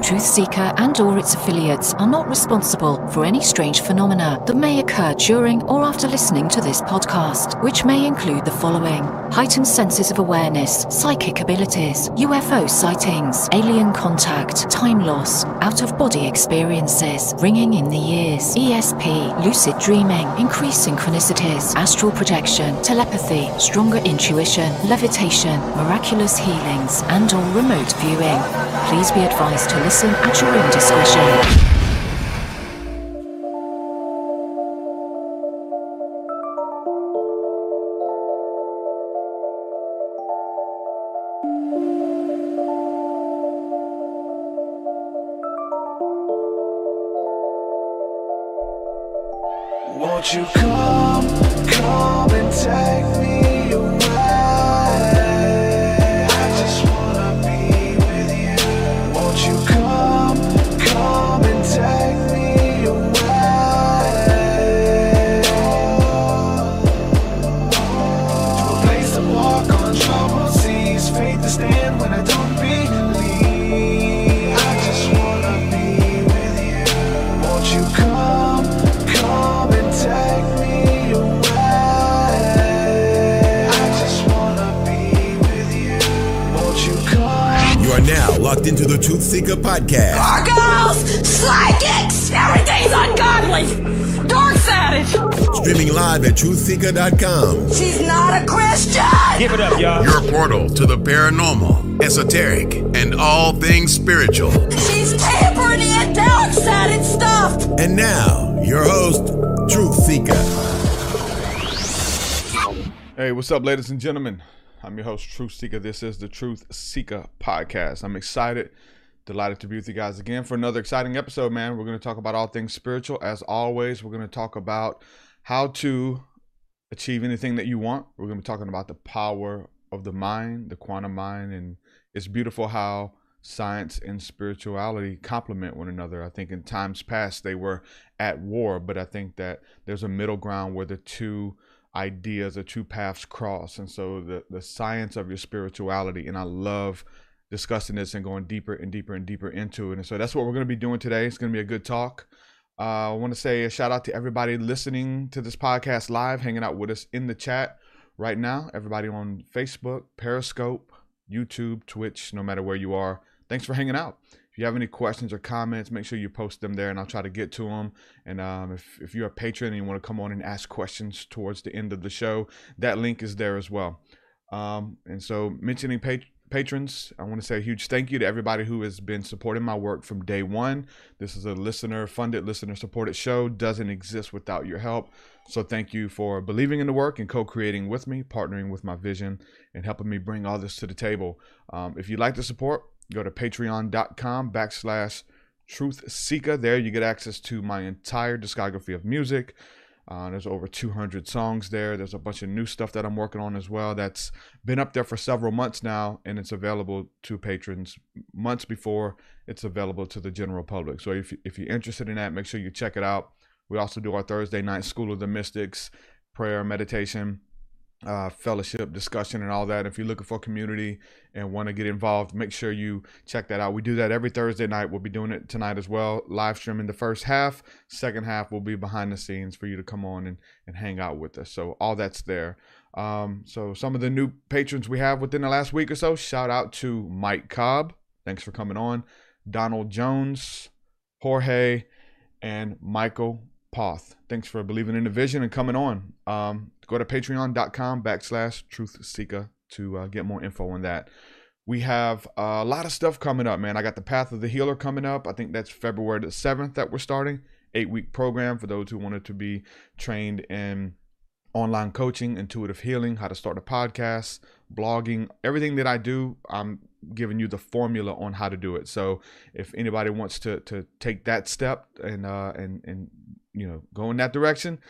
Truthseeker and or its affiliates are not responsible for any strange phenomena that may occur during or after listening to this podcast, which may include the following: heightened senses of awareness, psychic abilities, UFO sightings, alien contact, time loss, out-of-body experiences, ringing in the ears, ESP, lucid dreaming, increased synchronicities, astral projection, telepathy, stronger intuition, levitation, miraculous healings, and or remote viewing. Please be advised to listen at your own discretion. Won't you come and take me away? I just wanna be with you. Won't you come and take me away? To a place to walk on troubled seas, faith to stand when I don't believe. I just wanna be with you. Won't you come and take me away? I just wanna be with you. Won't you come? You are now locked into the Truthseeker podcast. Gargoyles, psychics, everything's ungodly, dark savage. Streaming live at Truthseeker.com. She's not a Christian. Give it up, y'all. Your portal to the paranormal, esoteric, and all things spiritual. She's tampering in dark sided stuff. And now, your host, Truthseeker. Hey, what's up, ladies and gentlemen? I'm your host, Truthseeker. This is the Truthseeker podcast. I'm excited, delighted to be with you guys again for another exciting episode, man. We're going to talk about all things spiritual. As always, we're going to talk about how to achieve anything that you want. We're going to be talking about the power of the mind, the quantum mind, and it's beautiful how science and spirituality complement one another. I think in times past they were at war, but I think that there's a middle ground where the two ideas, the two paths cross. And so the science of your spirituality, and I love discussing this and going deeper and deeper and deeper into it. And so that's what we're going to be doing today. It's going to be a good talk. I want to say a shout out to everybody listening to this podcast live, hanging out with us in the chat right now. Everybody on Facebook, Periscope, YouTube, Twitch, no matter where you are. Thanks for hanging out. If you have any questions or comments, make sure you post them there and I'll try to get to them. And if you're a patron and you want to come on and ask questions towards the end of the show, that link is there as well. And so mentioning patrons, I want to say a huge thank you to everybody who has been supporting my work from day one. This is a listener-funded, listener-supported show. Doesn't exist without your help. So thank you for believing in the work and co-creating with me, partnering with my vision, and helping me bring all this to the table. If you'd like to support, go to patreon.com/Truthseeker. There you get access to my entire discography of music. There's over 200 songs there. There's a bunch of new stuff that I'm working on as well that's been up there for several months now, and it's available to patrons months before it's available to the general public. So if you're interested in that, make sure you check it out. We also do our Thursday night School of the Mystics, prayer, meditation, fellowship, discussion, and all that. If you're looking for community and want to get involved, make sure you check that out. We do that every Thursday night. We'll be doing it tonight as well. Live streaming the first half. Second half will be behind the scenes for you to come on and hang out with us. So all that's there. So some of the new patrons we have within the last week or so, shout out to Mike Cobb. Thanks for coming on. Donald Jones, Jorge, and Michael Poth. Thanks for believing in the vision and coming on. Go to patreon.com/truthseeker to get more info on that. We have a lot of stuff coming up, man. I got the Path of the Healer coming up. I think that's February the 7th that we're starting. 8-week program for those who wanted to be trained in online coaching, intuitive healing, how to start a podcast, blogging, everything that I do. I'm giving you the formula on how to do it. So if anybody wants to take that step and you know, go in that direction,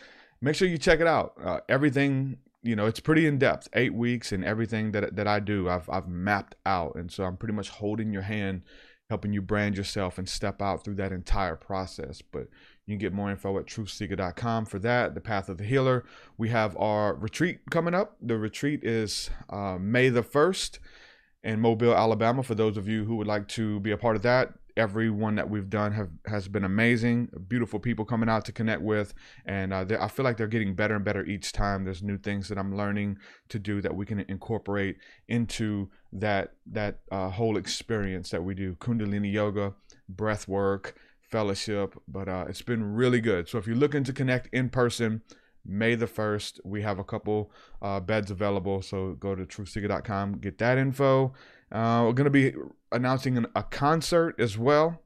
make sure you check it out. Everything, you know, it's pretty in depth, 8 weeks, and everything that I do, I've mapped out. And so I'm pretty much holding your hand, helping you brand yourself and step out through that entire process. But you can get more info at truthseeker.com for that. The Path of the Healer. We have our retreat coming up. The retreat is May the 1st in Mobile, Alabama. For those of you who would like to be a part of that, everyone that we've done has been amazing. Beautiful people coming out to connect with. And I feel like they're getting better and better each time. There's new things that I'm learning to do that we can incorporate into that whole experience that we do. Kundalini yoga, breath work, fellowship. But it's been really good. So if you're looking to connect in person, May the 1st, we have a couple beds available. So go to truthseeker.com, get that info. We're going to be announcing a concert as well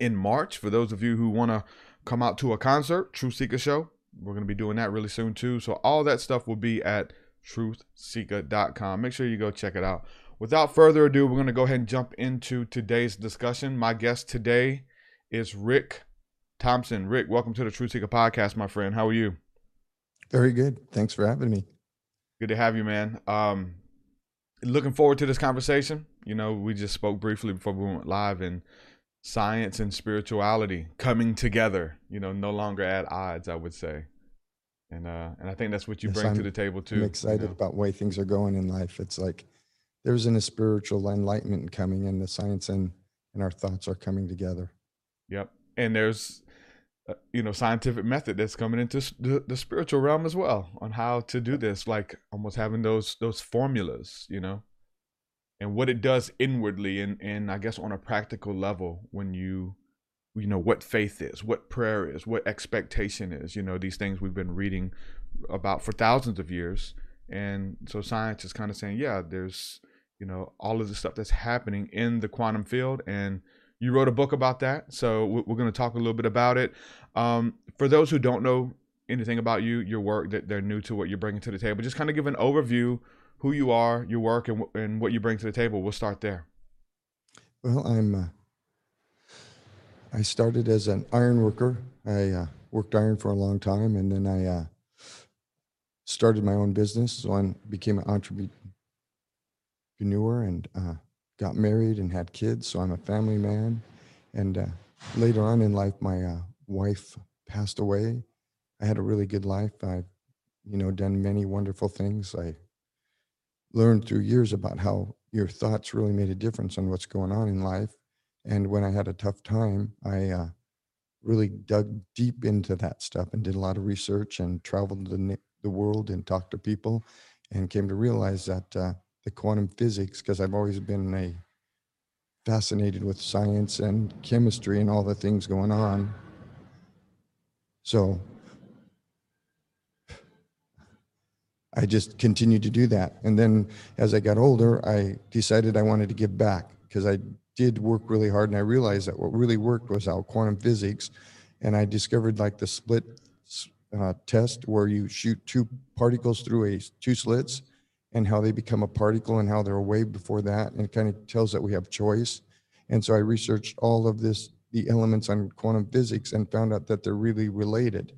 in March. For those of you who want to come out to a concert, Truthseeker Show, we're going to be doing that really soon too. So all that stuff will be at truthseeker.com. Make sure you go check it out. Without further ado, we're going to go ahead and jump into today's discussion. My guest today is Rick Thompson. Rick, welcome to the Truthseeker podcast, my friend. How are you? Very good. Thanks for having me. Good to have you, man. Looking forward to this conversation. You know, we just spoke briefly before we went live, and science and spirituality coming together, you know, no longer at odds, I would say. And I think that's what you bring to the table too. I'm excited about the way things are going in life. It's like there's a spiritual enlightenment coming, and the science and our thoughts are coming together. Yep. And there's scientific method that's coming into the spiritual realm as well on how to do this, like almost having those formulas, you know, and what it does inwardly. And I guess on a practical level, when you know, what faith is, what prayer is, what expectation is, you know, these things we've been reading about for thousands of years. And so science is kind of saying, yeah, there's, you know, all of the stuff that's happening in the quantum field. And you wrote a book about that, so we're going to talk a little bit about it. For those who don't know anything about you, your work, that they're new to what you're bringing to the table, just kind of give an overview, who you are, your work, and what you bring to the table. We'll start there. Well, I started as an iron worker. I worked iron for a long time, and then I started my own business. So I became an entrepreneur and got married and had kids, so I'm a family man. And later on in life, my wife passed away. I had a really good life. I've, you know, done many wonderful things. I learned through years about how your thoughts really made a difference on what's going on in life. And when I had a tough time, I really dug deep into that stuff and did a lot of research and traveled the world and talked to people and came to realize that the quantum physics, because I've always been fascinated with science and chemistry and all the things going on. So I just continued to do that. And then as I got older, I decided I wanted to give back, because I did work really hard, and I realized that what really worked was our quantum physics. And I discovered like the split test, where you shoot two particles through two slits, and how they become a particle and how they're a wave before that. And it kind of tells that we have choice. And so I researched all of this, the elements on quantum physics, and found out that they're really related.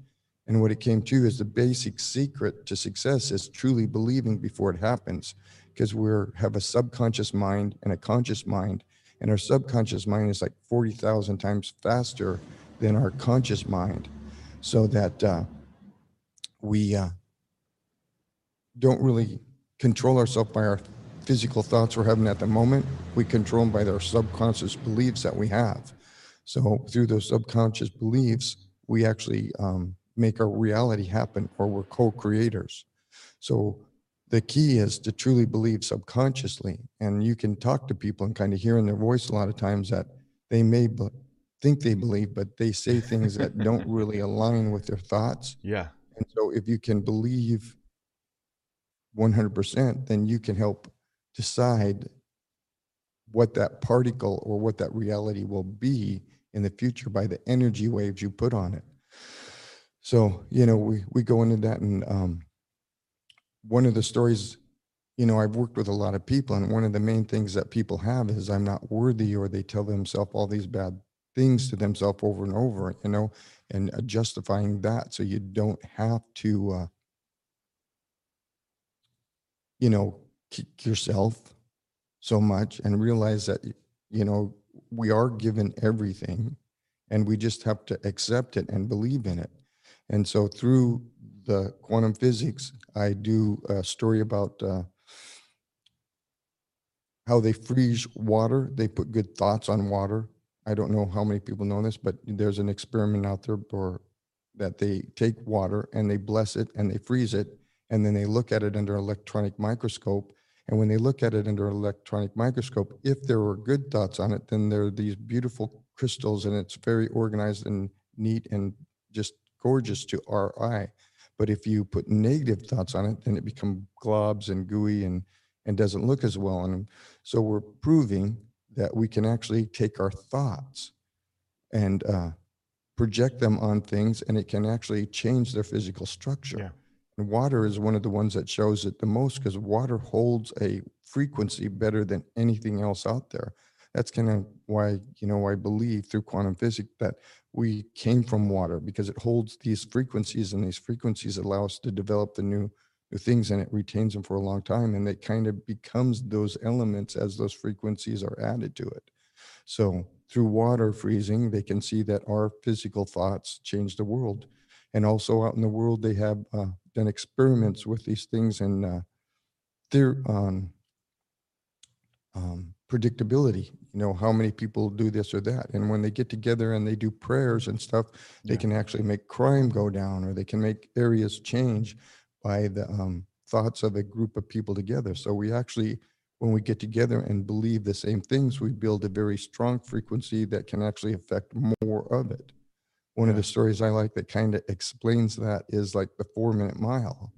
And what it came to is the basic secret to success is truly believing before it happens, because we have a subconscious mind and a conscious mind. And our subconscious mind is like 40,000 times faster than our conscious mind, so that we don't really control ourselves by our physical thoughts we're having at the moment. We control them by their subconscious beliefs that we have. So through those subconscious beliefs, we actually make our reality happen, or we're co-creators. So the key is to truly believe subconsciously. And you can talk to people and kind of hear in their voice a lot of times that they may think they believe, but they say things that don't really align with their thoughts. Yeah. And so if you can believe 100%, then you can help decide what that particle or what that reality will be in the future by the energy waves you put on it. So, you know, we go into that. And one of the stories, you know, I've worked with a lot of people, and one of the main things that people have is I'm not worthy, or they tell themselves all these bad things to themselves over and over, you know, and justifying that. So you don't have to, you know, kick yourself so much, and realize that, you know, we are given everything, and we just have to accept it and believe in it. And so through the quantum physics, I do a story about how they freeze water. They put good thoughts on water. I don't know how many people know this, but there's an experiment out there that they take water and they bless it and they freeze it. And then they look at it under an electronic microscope. And when they look at it under an electronic microscope, if there were good thoughts on it, then there are these beautiful crystals, and it's very organized and neat and just gorgeous to our eye. But if you put negative thoughts on it, then it becomes globs and gooey and doesn't look as well. And so we're proving that we can actually take our thoughts and project them on things, and it can actually change their physical structure. Yeah. And water is one of the ones that shows it the most, because water holds a frequency better than anything else out there. That's kind of why, you know, I believe through quantum physics that we came from water, because it holds these frequencies, and these frequencies allow us to develop the new things, and it retains them for a long time. And it kind of becomes those elements as those frequencies are added to it. So through water freezing, they can see that our physical thoughts change the world. And also out in the world, they have done experiments with these things and theory on predictability, you know, how many people do this or that. And when they get together and they do prayers and stuff, they can actually make crime go down, or they can make areas change by the thoughts of a group of people together. So we actually, when we get together and believe the same things, we build a very strong frequency that can actually affect more of it. One of the stories I like that kind of explains that is like the 4-minute mile.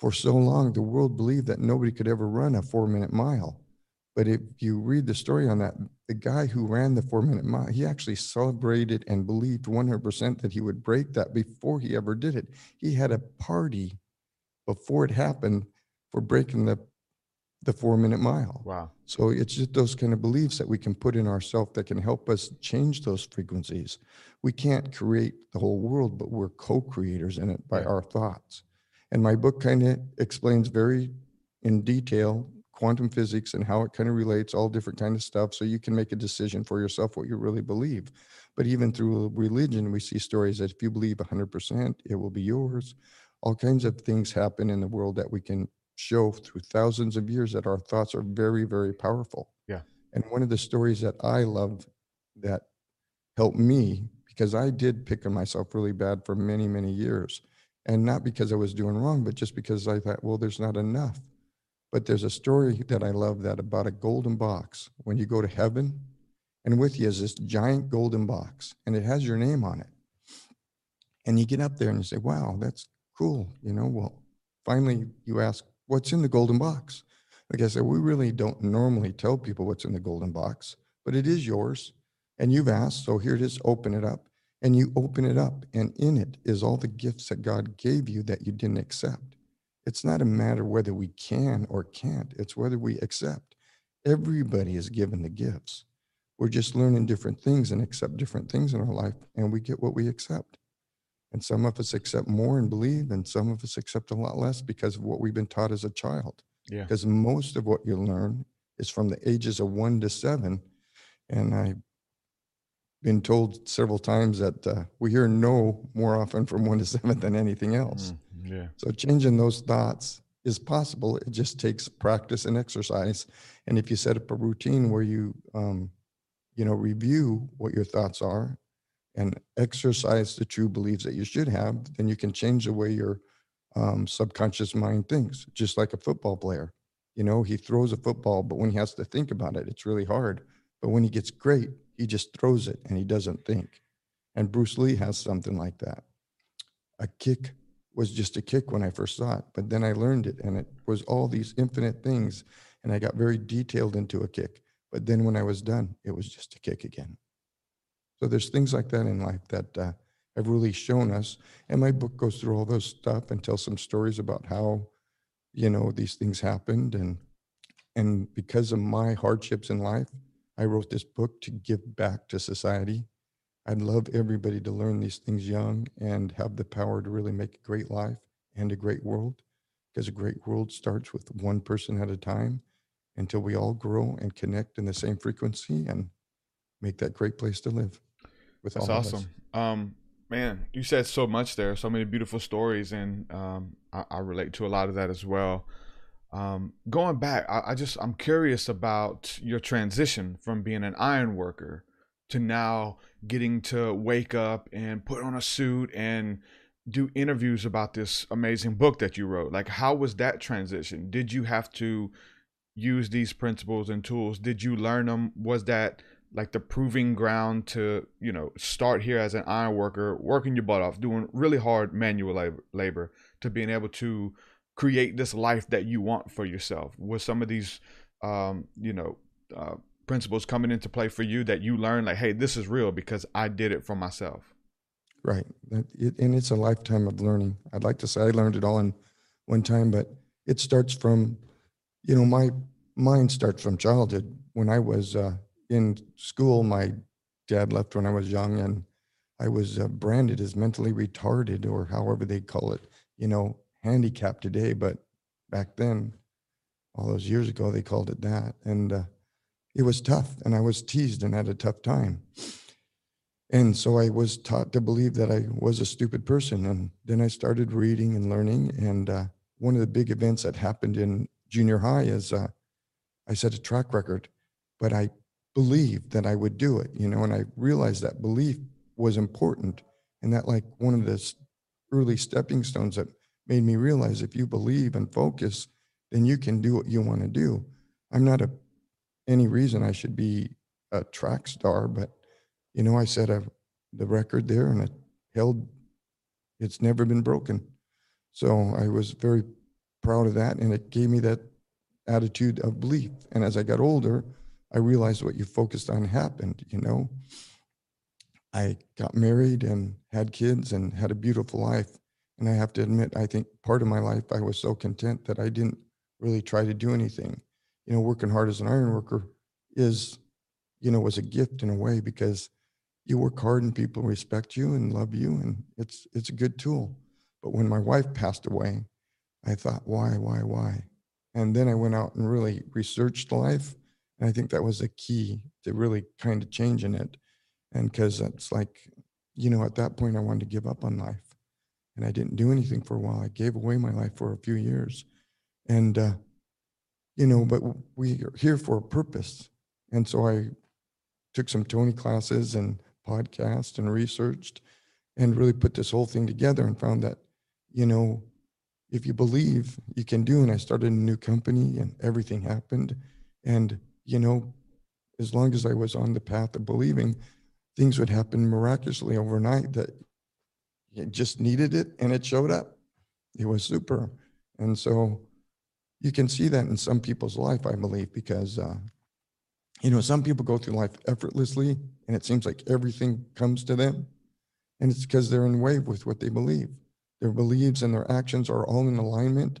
For so long, the world believed that nobody could ever run a 4-minute mile. But if you read the story on that, the guy who ran the 4-minute mile, he actually celebrated and believed 100% that he would break that before he ever did it. He had a party before it happened for breaking the 4-minute mile. Wow. So it's just those kind of beliefs that we can put in ourselves that can help us change those frequencies. We can't create the whole world, but we're co-creators in it by our thoughts. And my book kind of explains very in detail quantum physics and how it kind of relates all different kind of stuff, so you can make a decision for yourself what you really believe. But even through religion, we see stories that if you believe 100%, it will be yours. All kinds of things happen in the world that we can show through thousands of years that our thoughts are very, very powerful. Yeah. And one of the stories that I love that helped me, because I did pick on myself really bad for many, many years, and not because I was doing wrong, but just because I thought, well, there's not enough. But there's a story that I love that about a golden box. When you go to heaven, and with you is this giant golden box, and it has your name on it. And you get up there and you say, wow, that's cool. You know, well, finally you ask, what's in the golden box? Like I said, we really don't normally tell people what's in the golden box, but it is yours and you've asked. So here it is, open it up. And you open it up, and in it is all the gifts that God gave you that you didn't accept. It's not a matter whether we can or can't. It's whether we accept. Everybody is given the gifts. We're just learning different things and accept different things in our life, and we get what we accept. And some of us accept more and believe, and some of us accept a lot less because of what we've been taught as a child. Yeah. Because most of what you learn is from the ages of 1 to 7. And I've been told several times that we hear no more often from 1 to 7 than anything else. Yeah. So changing those thoughts is possible. It just takes practice and exercise. And if you set up a routine where you, you know, review what your thoughts are and exercise the true beliefs that you should have, then you can change the way your subconscious mind thinks, just like a football player. You know, he throws a football, but when he has to think about it, it's really hard. But when he gets great, he just throws it and he doesn't think. And Bruce Lee has something like that. A kick was just a kick when I first saw it, but then I learned it, and it was all these infinite things, and I got very detailed into a kick. But then when I was done, it was just a kick again. So there's things like that in life that have really shown us. And my book goes through all those stuff and tells some stories about how, you know, these things happened. And because of my hardships in life, I wrote this book to give back to society. I'd love everybody to learn these things young and have the power to really make a great life and a great world, because a great world starts with one person at a time until we all grow and connect in the same frequency and make that great place to live. With That's all awesome. Of us. Man, you said so much there, so many beautiful stories, and I relate to a lot of that as well. Going back, I'm curious about your transition from being an iron worker to now getting to wake up and put on a suit and do interviews about this amazing book that you wrote. Like, how was that transition? Did you have to use these principles and tools? Did you learn them? Was that like the proving ground to, you know, start here as an iron worker, working your butt off, doing really hard manual labor to being able to create this life that you want for yourself? Was some of these, principles coming into play for you that you learn, like, hey, this is real because I did it for myself? Right. And it's a lifetime of learning. I'd like to say I learned it all in one time, but it starts from, you know, my mind starts from childhood. When I was in school, my dad left when I was young, and I was branded as mentally retarded, or however they call it, you know, handicapped today. But back then, all those years ago, they called it that. And it was tough, and I was teased and had a tough time. And so I was taught to believe that I was a stupid person. And then I started reading and learning. And one of the big events that happened in junior high is I set a track record, but I believed that I would do it, you know, and I realized that belief was important. And that, like, one of the early stepping stones that made me realize if you believe and focus, then you can do what you want to do. I'm not any reason I should be a track star, but, you know, I set the record there, and it held, it's never been broken. So I was very proud of that, and it gave me that attitude of belief. And as I got older, I realized what you focused on happened, you know. I got married and had kids and had a beautiful life. And I have to admit, I think part of my life, I was so content that I didn't really try to do anything. You know, working hard as an iron worker is, you know, was a gift in a way, because you work hard and people respect you and love you, and it's a good tool. But when my wife passed away, I thought, why? And then I went out and really researched life. And I think that was the key to really kind of changing it. And because it's like, you know, at that point I wanted to give up on life, and I didn't do anything for a while. I gave away my life for a few years, and, you know, but we are here for a purpose. And so I took some Tony classes and podcasts and researched and really put this whole thing together, and found that, you know, if you believe, you can do. And I started a new company, and everything happened. And, you know, as long as I was on the path of believing, things would happen miraculously overnight that you just needed it, and it showed up. It was super. And so you can see that in some people's life, I believe, because, you know, some people go through life effortlessly, and it seems like everything comes to them. And it's because they're in wave with what they believe. Their beliefs and their actions are all in alignment,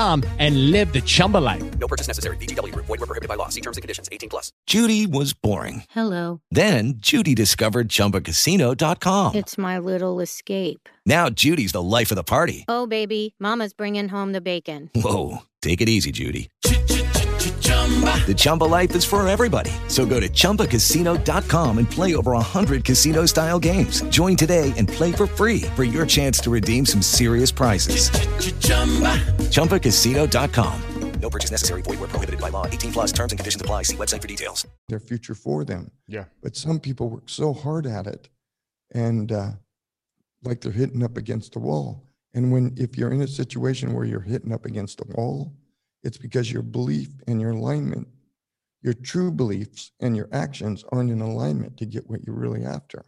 LuckyLandSlots.com and live the Chumba life. No purchase necessary. VGW. Void where prohibited by law. See terms and conditions. 18+. Judy was boring. Hello. Then Judy discovered ChumbaCasino.com. It's my little escape. Now Judy's the life of the party. Oh, baby. Mama's bringing home the bacon. Whoa. Take it easy, Judy. The Chumba life is for everybody. So go to ChumbaCasino.com and play over 100 casino-style games. Join today and play for free for your chance to redeem some serious prizes. ChumbaCasino.com. No purchase necessary. Void where prohibited by law. 18+. Terms and conditions apply. See website for details. Their future for them. Yeah. But some people work so hard at it, and like they're hitting up against the wall. And if you're in a situation where you're hitting up against the wall, it's because your belief and your alignment, your true beliefs and your actions aren't in alignment to get what you're really after.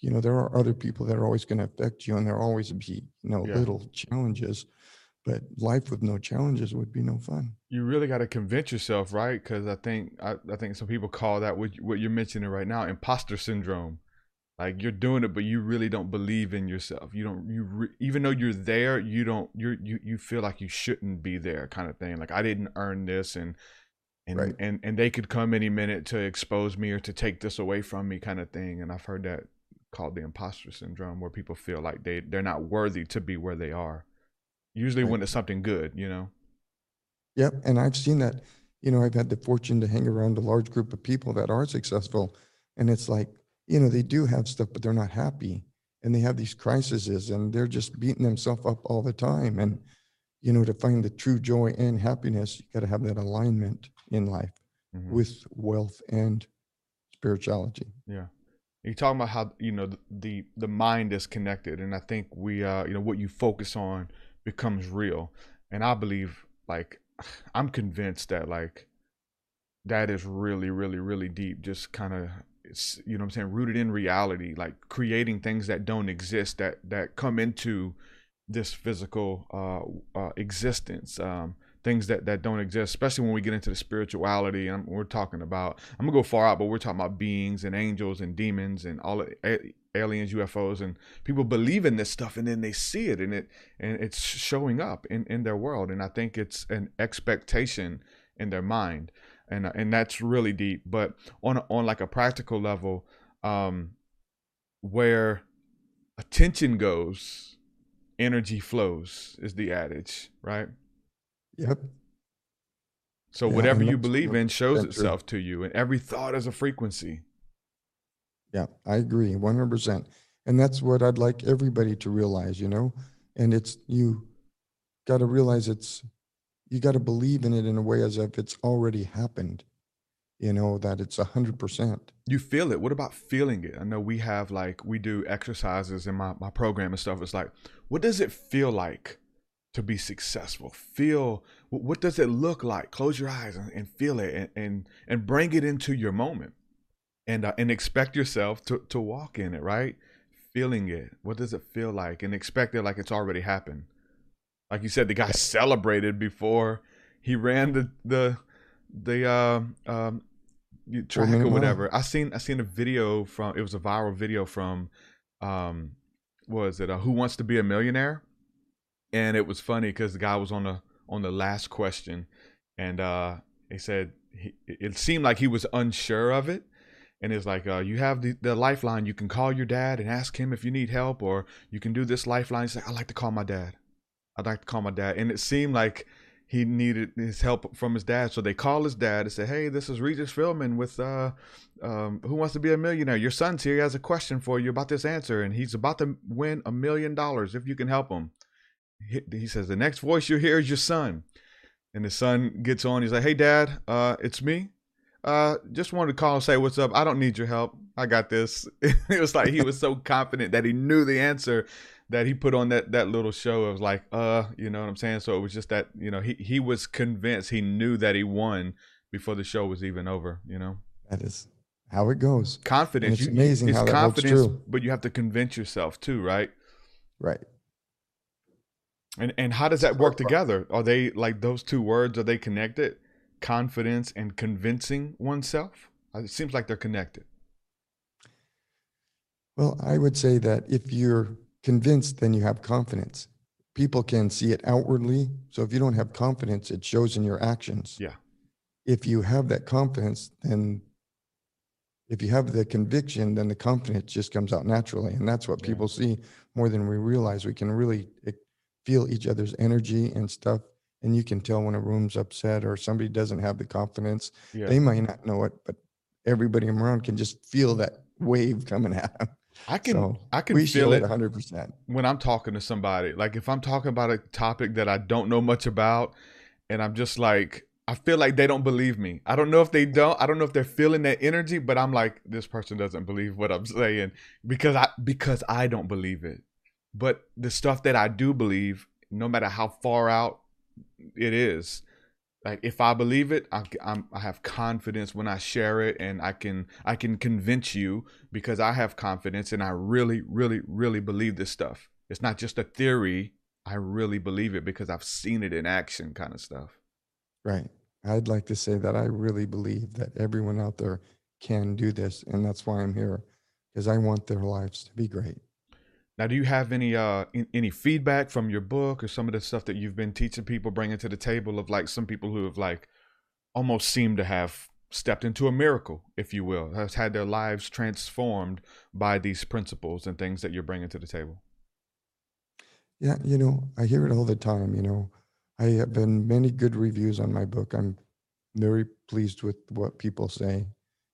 You know, there are other people that are always going to affect you, and there will always be, little challenges, but life with no challenges would be no fun. You really got to convince yourself, right? Because I think some people call that what you're mentioning right now, imposter syndrome. Like, you're doing it, but you really don't believe in yourself. Even though you're there, you feel like you shouldn't be there, kind of thing. Like, I didn't earn this, and right. and they could come any minute to expose me or to take this away from me, kind of thing. And I've heard that called the imposter syndrome, where people feel like they're not worthy to be where they are. Usually right. When it's something good, Yep, and I've seen that. I've had the fortune to hang around a large group of people that are successful, and it's like, they do have stuff, but they're not happy, and they have these crises, and they're just beating themselves up all the time. And, to find the true joy and happiness, you got to have that alignment in life mm-hmm. with wealth and spirituality. Yeah. You're talking about how, the mind is connected. And I think we, what you focus on becomes real. And I believe, I'm convinced that, that is really, really, really deep, just kind of, rooted in reality, like creating things that don't exist, that come into this physical existence, things that don't exist, especially when we get into the spirituality. And we're talking about, I'm going to go far out, but we're talking about beings and angels and demons and all aliens, UFOs, and people believe in this stuff, and then they see it, and it's showing up in their world. And I think it's an expectation in their mind. And that's really deep. But on like a practical level, where attention goes, energy flows is the adage, right? Yep. So whatever you believe in shows itself to you, and every thought is a frequency. Yeah, I agree 100%. And that's what I'd like everybody to realize, and you got to realize you got to believe in it in a way as if it's already happened, that it's 100%. You feel it. What about feeling it? I know we have we do exercises in my program and stuff. It's like, what does it feel like to be successful? What does it look like? Close your eyes and feel it and bring it into your moment and expect yourself to walk in it, right? Feeling it. What does it feel like? And expect it like it's already happened. Like you said, the guy celebrated before he ran the track or whatever. I seen a video it was a viral video from Who Wants to Be a Millionaire, and it was funny because the guy was on the last question, and he said it seemed like he was unsure of it. And it's like, you have the lifeline. You can call your dad and ask him if you need help, or you can do this lifeline. He's like, I'd like to call my dad. And it seemed like he needed his help from his dad. So they call his dad and say, hey, this is Regis Philbin with Who Wants to Be a Millionaire? Your son's here. He has a question for you about this answer. And he's about to win $1 million if you can help him. He says, the next voice you hear is your son. And the son gets on. He's like, hey, Dad, it's me. Just wanted to call and say, what's up? I don't need your help. I got this. It was like he was so confident that he knew the answer that he put on that little show. It was like, you know what I'm saying? So it was just that, he was convinced. He knew that he won before the show was even over, That is how it goes. Confidence. And it's amazing how that holds true. But you have to convince yourself too, right? Right. And how does that work together? Are they those two words, are they connected? Confidence and convincing oneself? It seems like they're connected. Well, I would say that if you're convinced, then you have confidence. people can see it outwardly. So if you don't have confidence, it shows in your actions. Yeah. If you have that confidence, then if you have the conviction, then the confidence just comes out naturally. And that's what people see more than we realize. We can really feel each other's energy and stuff. And you can tell when a room's upset or somebody doesn't have the confidence. Yeah. They might not know it, but everybody around can just feel that wave coming at them. I can feel it 100% when I'm talking to somebody. Like if I'm talking about a topic that I don't know much about, and I'm just like, I feel like they don't believe me. I don't know if they don't. I don't know if they're feeling that energy, but I'm like, this person doesn't believe what I'm saying because I don't believe it. But the stuff that I do believe, no matter how far out it is, like if I believe it, I have confidence when I share it, and I can convince you because I have confidence and I really, really, really believe this stuff. It's not just a theory. I really believe it because I've seen it in action, kind of stuff. Right. I'd like to say that I really believe that everyone out there can do this, and that's why I'm here, because I want their lives to be great. Now, do you have any feedback from your book or some of the stuff that you've been teaching people, bringing to the table, of like some people who have like almost seemed to have stepped into a miracle, if you will, has had their lives transformed by these principles and things that you're bringing to the table? Yeah, you know, I hear it all the time. You know, I have been many good reviews on my book. I'm very pleased with what people say.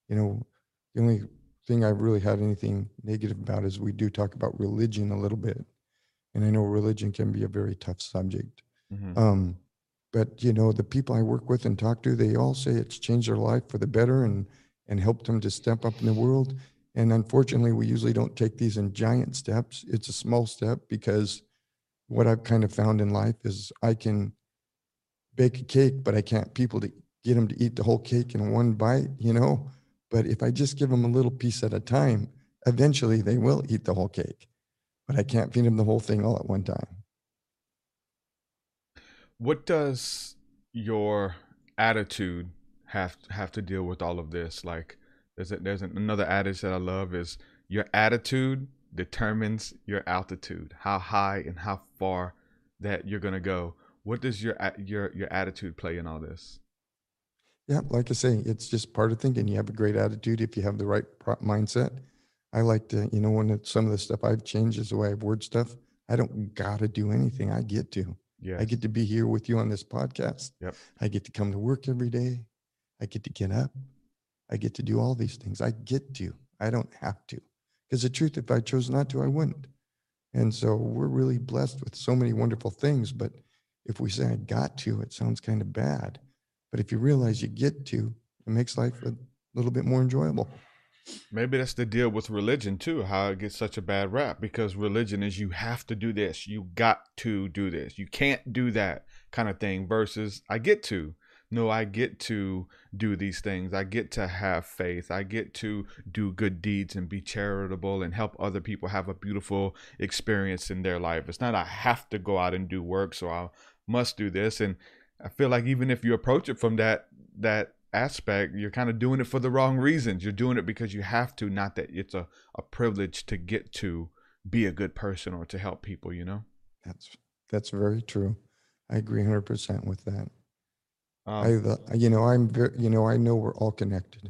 You know, the only thing I've really had anything negative about is we do talk about religion a little bit. And I know religion can be a very tough subject. Mm-hmm. But you know, the people I work with and talk to, they all say it's changed their life for the better and helped them to step up in the world. And unfortunately, we usually don't take these in giant steps. It's a small step, because what I've kind of found in life is I can bake a cake, but I can't get them to eat the whole cake in one bite, you know? But if I just give them a little piece at a time, eventually they will eat the whole cake. But I can't feed them the whole thing all at one time. What does your attitude have to deal with all of this? Like, there's another adage that I love is, your attitude determines your altitude, how high and how far that you're going to go. What does your attitude play in all this? Yeah, like I say, it's just part of thinking. You have a great attitude if you have the right mindset. I like to, you know, some of the stuff I've changed is the way I've word stuff. I don't got to do anything. I get to. Yes. I get to be here with you on this podcast. Yep. I get to come to work every day. I get to get up. I get to do all these things. I get to. I don't have to. Because the truth, if I chose not to, I wouldn't. And so we're really blessed with so many wonderful things. But if we say I got to, it sounds kind of bad. But if you realize you get to, it makes life a little bit more enjoyable. Maybe that's the deal with religion too, how it gets such a bad rap, because religion is you have to do this, you got to do this, you can't do that kind of thing, versus I get to. No, I get to do these things. I get to have faith. I get to do good deeds and be charitable and help other people have a beautiful experience in their life. It's not I have to go out and do work, so I must do this. And I feel like even if you approach it from that aspect, you're kind of doing it for the wrong reasons. You're doing it because you have to, not that it's a privilege to get to be a good person or to help people, you know? That's very true. I agree 100% with that. I know we're all connected.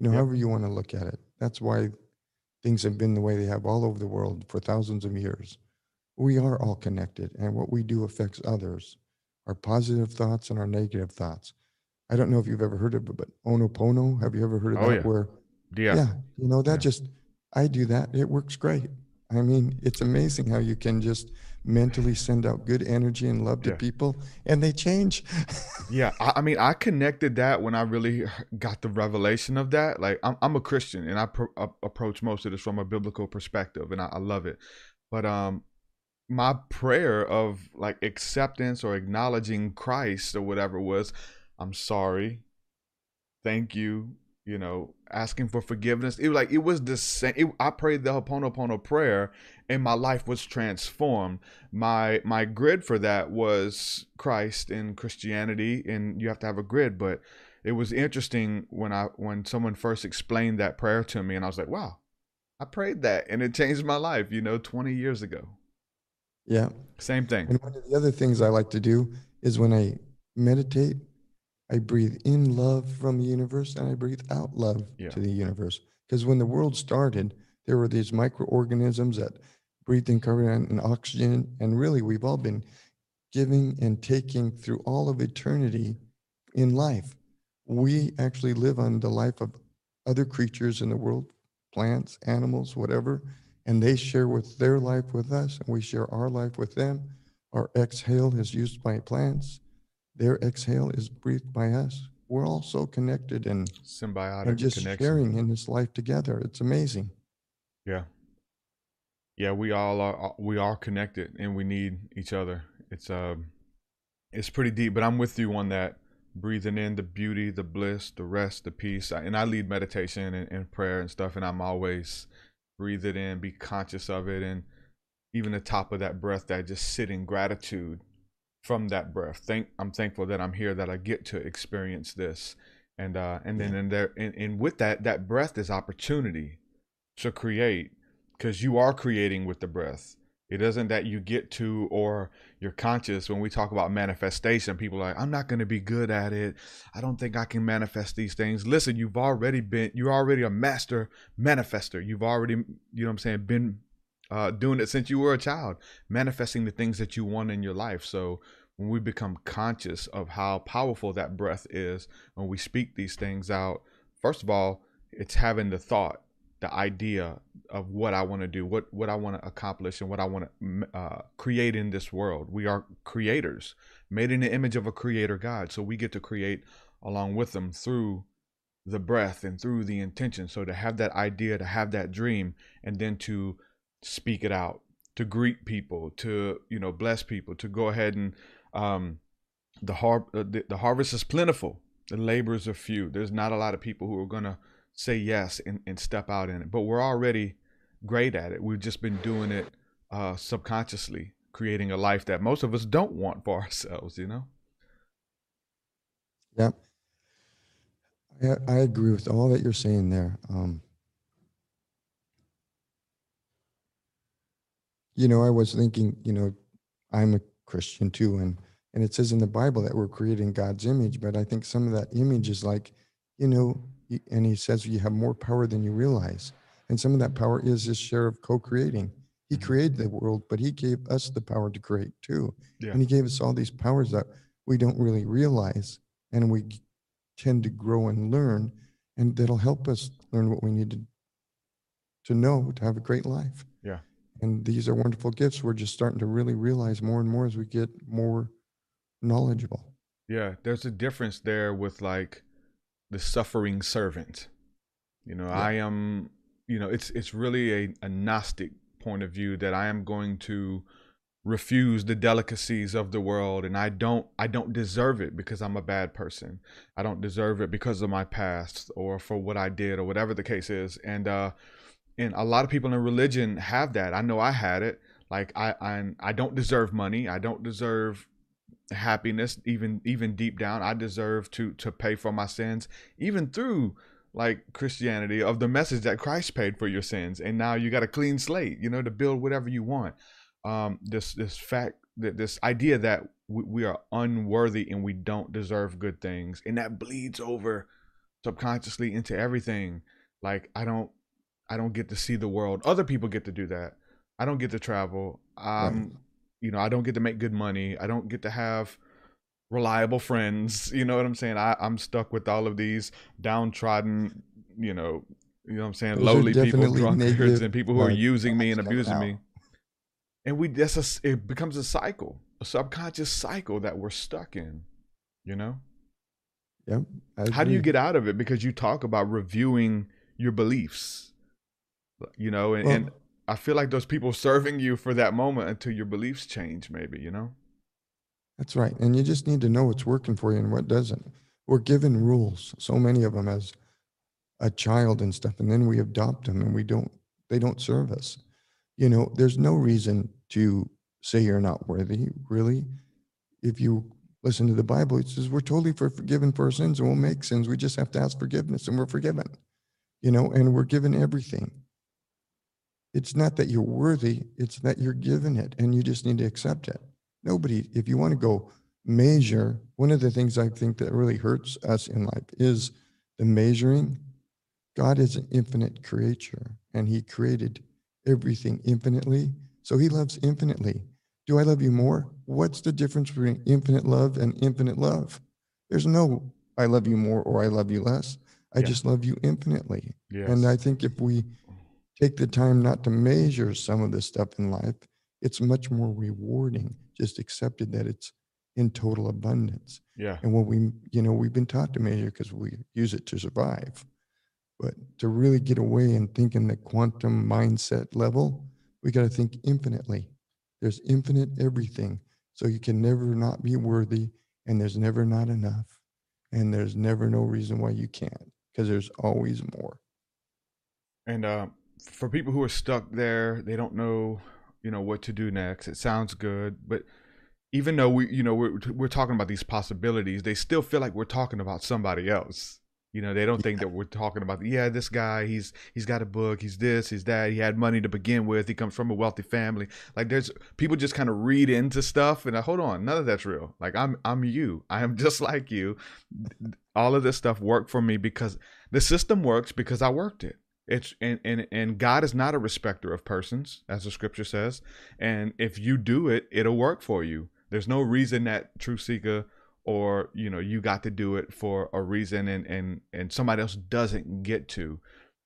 You know, yep. However you want to look at it. That's why things have been the way they have all over the world for thousands of years. We are all connected, and what we do affects others. Our positive thoughts and our negative thoughts. I don't know if you've ever heard of it, but Ho'oponopono, have you ever heard of that? Yeah. Where, I do that. It works great. I mean, it's amazing how you can just mentally send out good energy and love to people, and they change. Yeah. I mean, I connected that when I really got the revelation of that. Like, I'm a Christian, and I approach most of this from a biblical perspective, and I love it. But, my prayer of like acceptance or acknowledging Christ or whatever was, I'm sorry, thank you, you know, asking for forgiveness. It was like, it was the same. I prayed the Ho'oponopono prayer and my life was transformed. My grid for that was Christ and Christianity, and you have to have a grid. But it was interesting when someone first explained that prayer to me, and I was like, wow, I prayed that and it changed my life, you know, 20 years ago. Yeah. Same thing. And one of the other things I like to do is when I meditate, I breathe in love from the universe and I breathe out love to the universe. Because when the world started, there were these microorganisms that breathed in carbon and oxygen. And really, we've all been giving and taking through all of eternity in life. We actually live on the life of other creatures in the world, plants, animals, whatever, and they share with their life with us, and we share our life with them. Our exhale is used by plants. Their exhale is breathed by us. We're all so connected and symbiotic and just connection. Sharing in this life together. It's amazing. Yeah. Yeah, we are connected and we need each other. It's pretty deep, but I'm with you on that. Breathing in the beauty, the bliss, the rest, the peace. And I lead meditation and prayer and stuff, and I'm always breathe it in, be conscious of it. And even the top of that breath, that just sit in gratitude from that breath. I'm thankful that I'm here, that I get to experience this. And with that breath is opportunity to create, because you are creating with the breath. It isn't that you get to or you're conscious. When we talk about manifestation, people are like, I'm not going to be good at it. I don't think I can manifest these things. Listen, you're already a master manifester. You've already, you know what I'm saying, been doing it since you were a child, manifesting the things that you want in your life. So when we become conscious of how powerful that breath is, when we speak these things out, first of all, it's having the thought, the idea of what I want to do, what I want to accomplish, and what I want to create in this world. We are creators, made in the image of a creator God. So we get to create along with them through the breath and through the intention. So to have that idea, to have that dream, and then to speak it out, to greet people, to, you know, bless people, to go ahead and the harvest is plentiful. The laborers are few. There's not a lot of people who are going to say yes and step out in it, but we're already great at it. We've just been doing it subconsciously, creating a life that most of us don't want for ourselves, you know? Yeah. I agree with all that you're saying there. You know, I was thinking, you know, I'm a Christian too, and it says in the Bible that we're creating God's image, but I think some of that image is like, you know, and he says you have more power than you realize. And some of that power is this share of co-creating. He created the world, but he gave us the power to create too. Yeah. And he gave us all these powers that we don't really realize. And we tend to grow and learn. And that'll help us learn what we need to know to have a great life. Yeah. And these are wonderful gifts. We're just starting to really realize more and more as we get more knowledgeable. Yeah. There's a difference there with like, the suffering servant, you know, yeah. I am, you know, it's really a Gnostic point of view that I am going to refuse the delicacies of the world. And I don't deserve it because I'm a bad person. I don't deserve it because of my past or for what I did or whatever the case is. And a lot of people in religion have that. I know I had it. Like I don't deserve money. I don't deserve happiness, even deep down. I deserve to pay for my sins, even through like Christianity, of the message that Christ paid for your sins. And now you got a clean slate, you know, to build whatever you want. This idea that we are unworthy and we don't deserve good things. And that bleeds over subconsciously into everything. Like, I don't get to see the world. Other people get to do that. I don't get to travel. Right. You know, I don't get to make good money. I don't get to have reliable friends. You know what I'm saying? I'm stuck with all of these downtrodden, you know what I'm saying? Those lowly people, drunkards, and people who are using me and abusing me. And it becomes a cycle, a subconscious cycle that we're stuck in, you know? Yeah. How do you get out of it? Because you talk about reviewing your beliefs, you know, and I feel like those people serving you for that moment until your beliefs change, maybe, you know? That's right. And you just need to know what's working for you and what doesn't. We're given rules, so many of them as a child and stuff, and then we adopt them and they don't serve us. You know, there's no reason to say you're not worthy, really. If you listen to the Bible, it says we're totally forgiven for our sins and we'll make sins. We just have to ask forgiveness and we're forgiven, you know, and we're given everything. It's not that you're worthy, it's that you're given it and you just need to accept it. Nobody, if you want to go measure, one of the things I think that really hurts us in life is the measuring. God is an infinite creator and he created everything infinitely. So he loves infinitely. Do I love you more? What's the difference between infinite love and infinite love? There's no I love you more or I love you less. I just love you infinitely. Yes. And I think if we take the time not to measure some of this stuff in life, it's much more rewarding, just accepted that it's in total abundance. Yeah. And when we, you know, we've been taught to measure because we use it to survive. But to really get away and think in the quantum mindset level, we got to think infinitely. There's infinite everything. So you can never not be worthy, and there's never not enough, and there's never no reason why you can't, because there's always more. And for people who are stuck there, they don't know, you know, what to do next. It sounds good, but even though we, you know, we're talking about these possibilities, they still feel like we're talking about somebody else. You know, they don't think that we're talking about, this guy, he's got a book, he's this, he's that, he had money to begin with, he comes from a wealthy family. Like, there's people just kind of read into stuff and hold on, none of that's real. Like, I'm you. I am just like you. All of this stuff worked for me because the system works because I worked it. It's and God is not a respecter of persons, as the scripture says. And if you do it, it'll work for you. There's no reason that Truthseeker or, you know, you got to do it for a reason and somebody else doesn't get to.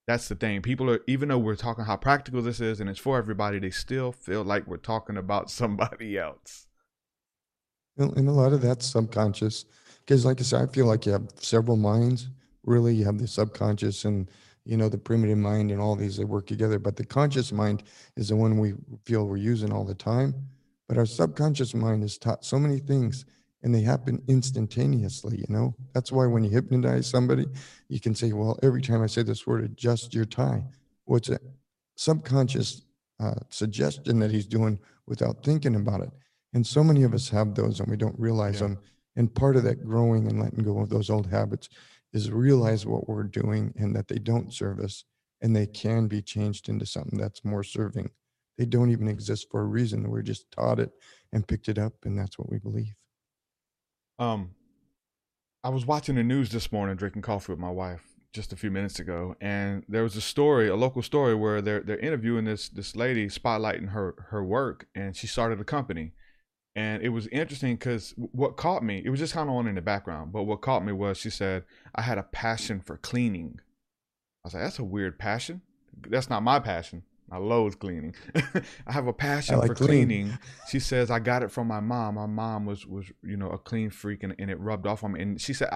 That's the thing. People are, even though we're talking how practical this is and it's for everybody, they still feel like we're talking about somebody else. And a lot of that's subconscious. Because like I said, I feel like you have several minds. Really, you have the subconscious and, you know, the primitive mind and all these that work together. But the conscious mind is the one we feel we're using all the time. But our subconscious mind is taught so many things and they happen instantaneously, you know? That's why when you hypnotize somebody, you can say, well, every time I say this word, adjust your tie. Well, it's a subconscious suggestion that he's doing without thinking about it. And so many of us have those and we don't realize them. And part of that growing and letting go of those old habits is realize what we're doing and that they don't serve us and they can be changed into something that's more serving. They don't even exist for a reason. We're just taught it and picked it up, and that's what we believe. I was watching the news this morning, drinking coffee with my wife just a few minutes ago, and there was a story, a local story, where they're interviewing this lady, spotlighting her work, and she started a company. And it was interesting because what caught me, it was just kind of on in the background, but what caught me was she said, I had a passion for cleaning. I was like, that's a weird passion. That's not my passion. I loathe cleaning. I have a passion for cleaning. She says, I got it from my mom. My mom was you know, a clean freak, and it rubbed off on me. And she said,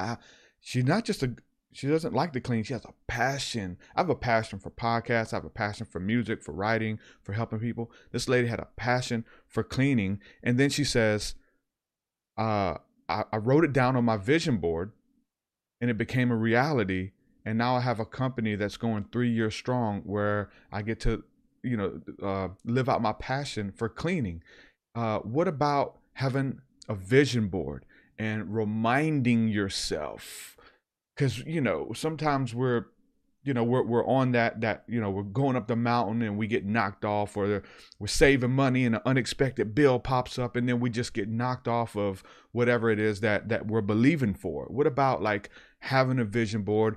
she doesn't like to clean. She has a passion. I have a passion for podcasts. I have a passion for music, for writing, for helping people. This lady had a passion for cleaning. And then she says, I wrote it down on my vision board and it became a reality. And now I have a company that's going 3 years strong where I get to, you know, live out my passion for cleaning. What about having a vision board and reminding yourself? Because, you know, sometimes we're on that, you know, we're going up the mountain and we get knocked off, or we're saving money and an unexpected bill pops up, and then we just get knocked off of whatever it is that we're believing for. What about like having a vision board,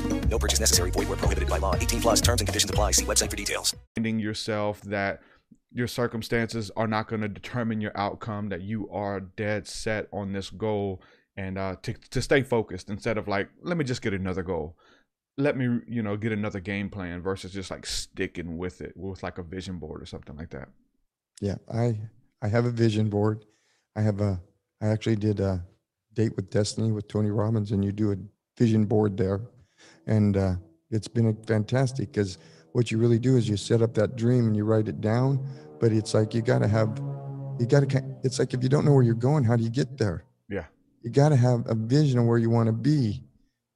No purchase necessary. Void where prohibited by law. 18 plus terms and conditions apply. See website for details. Reminding yourself that your circumstances are not going to determine your outcome, that you are dead set on this goal, and to stay focused instead of like, let me just get another goal. Let me, you know, get another game plan versus just like sticking with it with like a vision board or something like that. Yeah, I have a vision board. I actually did a Date with Destiny with Tony Robbins, and you do a vision board there. And it's been fantastic because what you really do is you set up that dream and you write it down, But it's like, it's like, if you don't know where you're going, how do you get there? Yeah. You got to have a vision of where you want to be.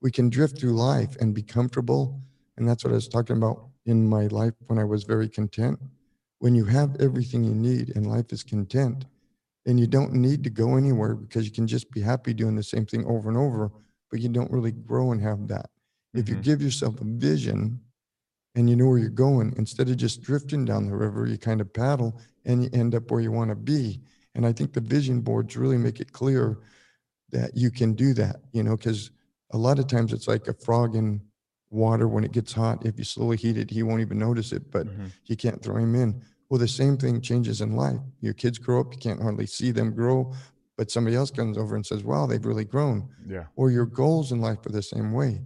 We can drift through life and be comfortable. And that's what I was talking about in my life when I was very content. When you have everything you need and life is content, then you don't need to go anywhere because you can just be happy doing the same thing over and over, but you don't really grow and have that. Mm-hmm. If you give yourself a vision and you know where you're going, instead of just drifting down the river, you kind of paddle and you end up where you want to be. And I think the vision boards really make it clear that you can do that, you know, because a lot of times it's like a frog in water. When it gets hot, if you slowly heat it, he won't even notice it, but mm-hmm. you can't throw him in. Well, the same thing changes in life. Your kids grow up, you can't hardly see them grow, but somebody else comes over and says, wow, they've really grown. Yeah. Or your goals in life are the same way.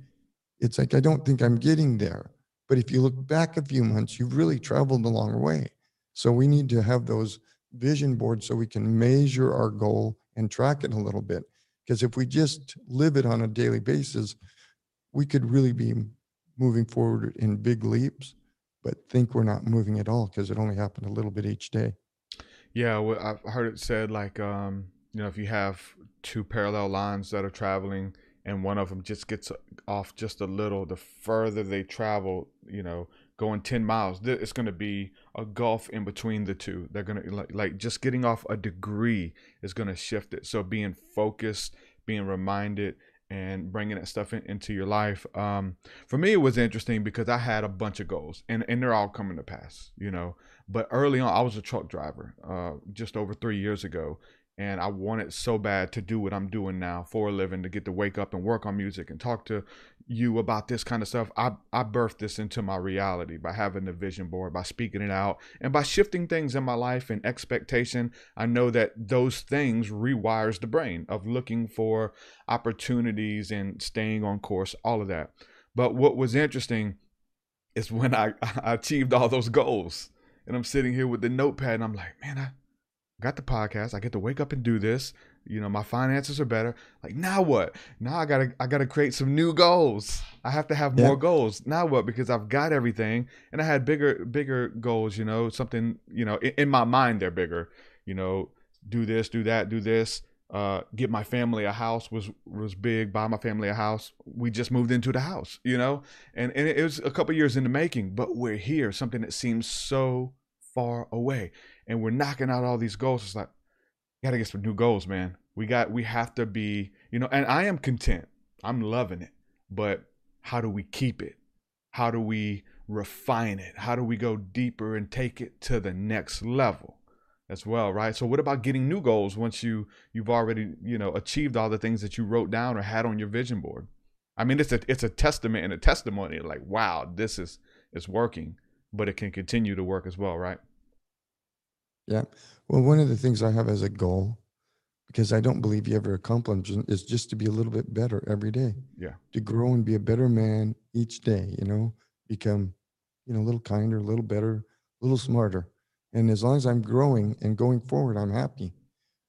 It's like, I don't think I'm getting there. But if you look back a few months, you've really traveled a long way. So we need to have those vision boards so we can measure our goal and track it a little bit. Because if we just live it on a daily basis, we could really be moving forward in big leaps, but think we're not moving at all because it only happened a little bit each day. Yeah, well, I've heard it said, like, you know, if you have two parallel lines that are traveling and one of them just gets off just a little, the further they travel, you know, going 10 miles, it's going to be a gulf in between the two. They're going to, like just getting off a degree is going to shift it. So being focused, being reminded, and bringing that stuff into your life. For me, it was interesting because I had a bunch of goals, and they're all coming to pass, you know. But early on, I was a truck driver just over 3 years ago, and I wanted so bad to do what I'm doing now for a living, to get to wake up and work on music and talk to you about this kind of stuff. I birthed this into my reality by having the vision board, by speaking it out, and by shifting things in my life and expectation. I know that those things rewires the brain of looking for opportunities and staying on course, all of that. But what was interesting is when I achieved all those goals, and I'm sitting here with the notepad and I'm like, man, I got the podcast. I get to wake up and do this. You know, my finances are better. Like, now what? Now I gotta create some new goals. I have to have more goals. Now what? Because I've got everything, and I had bigger goals, you know, something, you know, in my mind, they're bigger, you know, do this, do that, do this, get my family a house was big, buy my family a house. We just moved into the house, you know, and it was a couple years in the making, but we're here, something that seems so far away, and we're knocking out all these goals. It's like, gotta get some new goals, man. We have to be, you know, and I am content. I'm loving it. But how do we keep it? How do we refine it? How do we go deeper and take it to the next level as well, right? So what about getting new goals once you've already, you know, achieved all the things that you wrote down or had on your vision board? I mean, it's a testament and a testimony, like, wow, this is working, but it can continue to work as well, right? Yeah. Well, one of the things I have as a goal, because I don't believe you ever accomplish, is just to be a little bit better every day. Yeah. To grow and be a better man each day, you know, become, you know, a little kinder, a little better, a little smarter. And as long as I'm growing and going forward, I'm happy.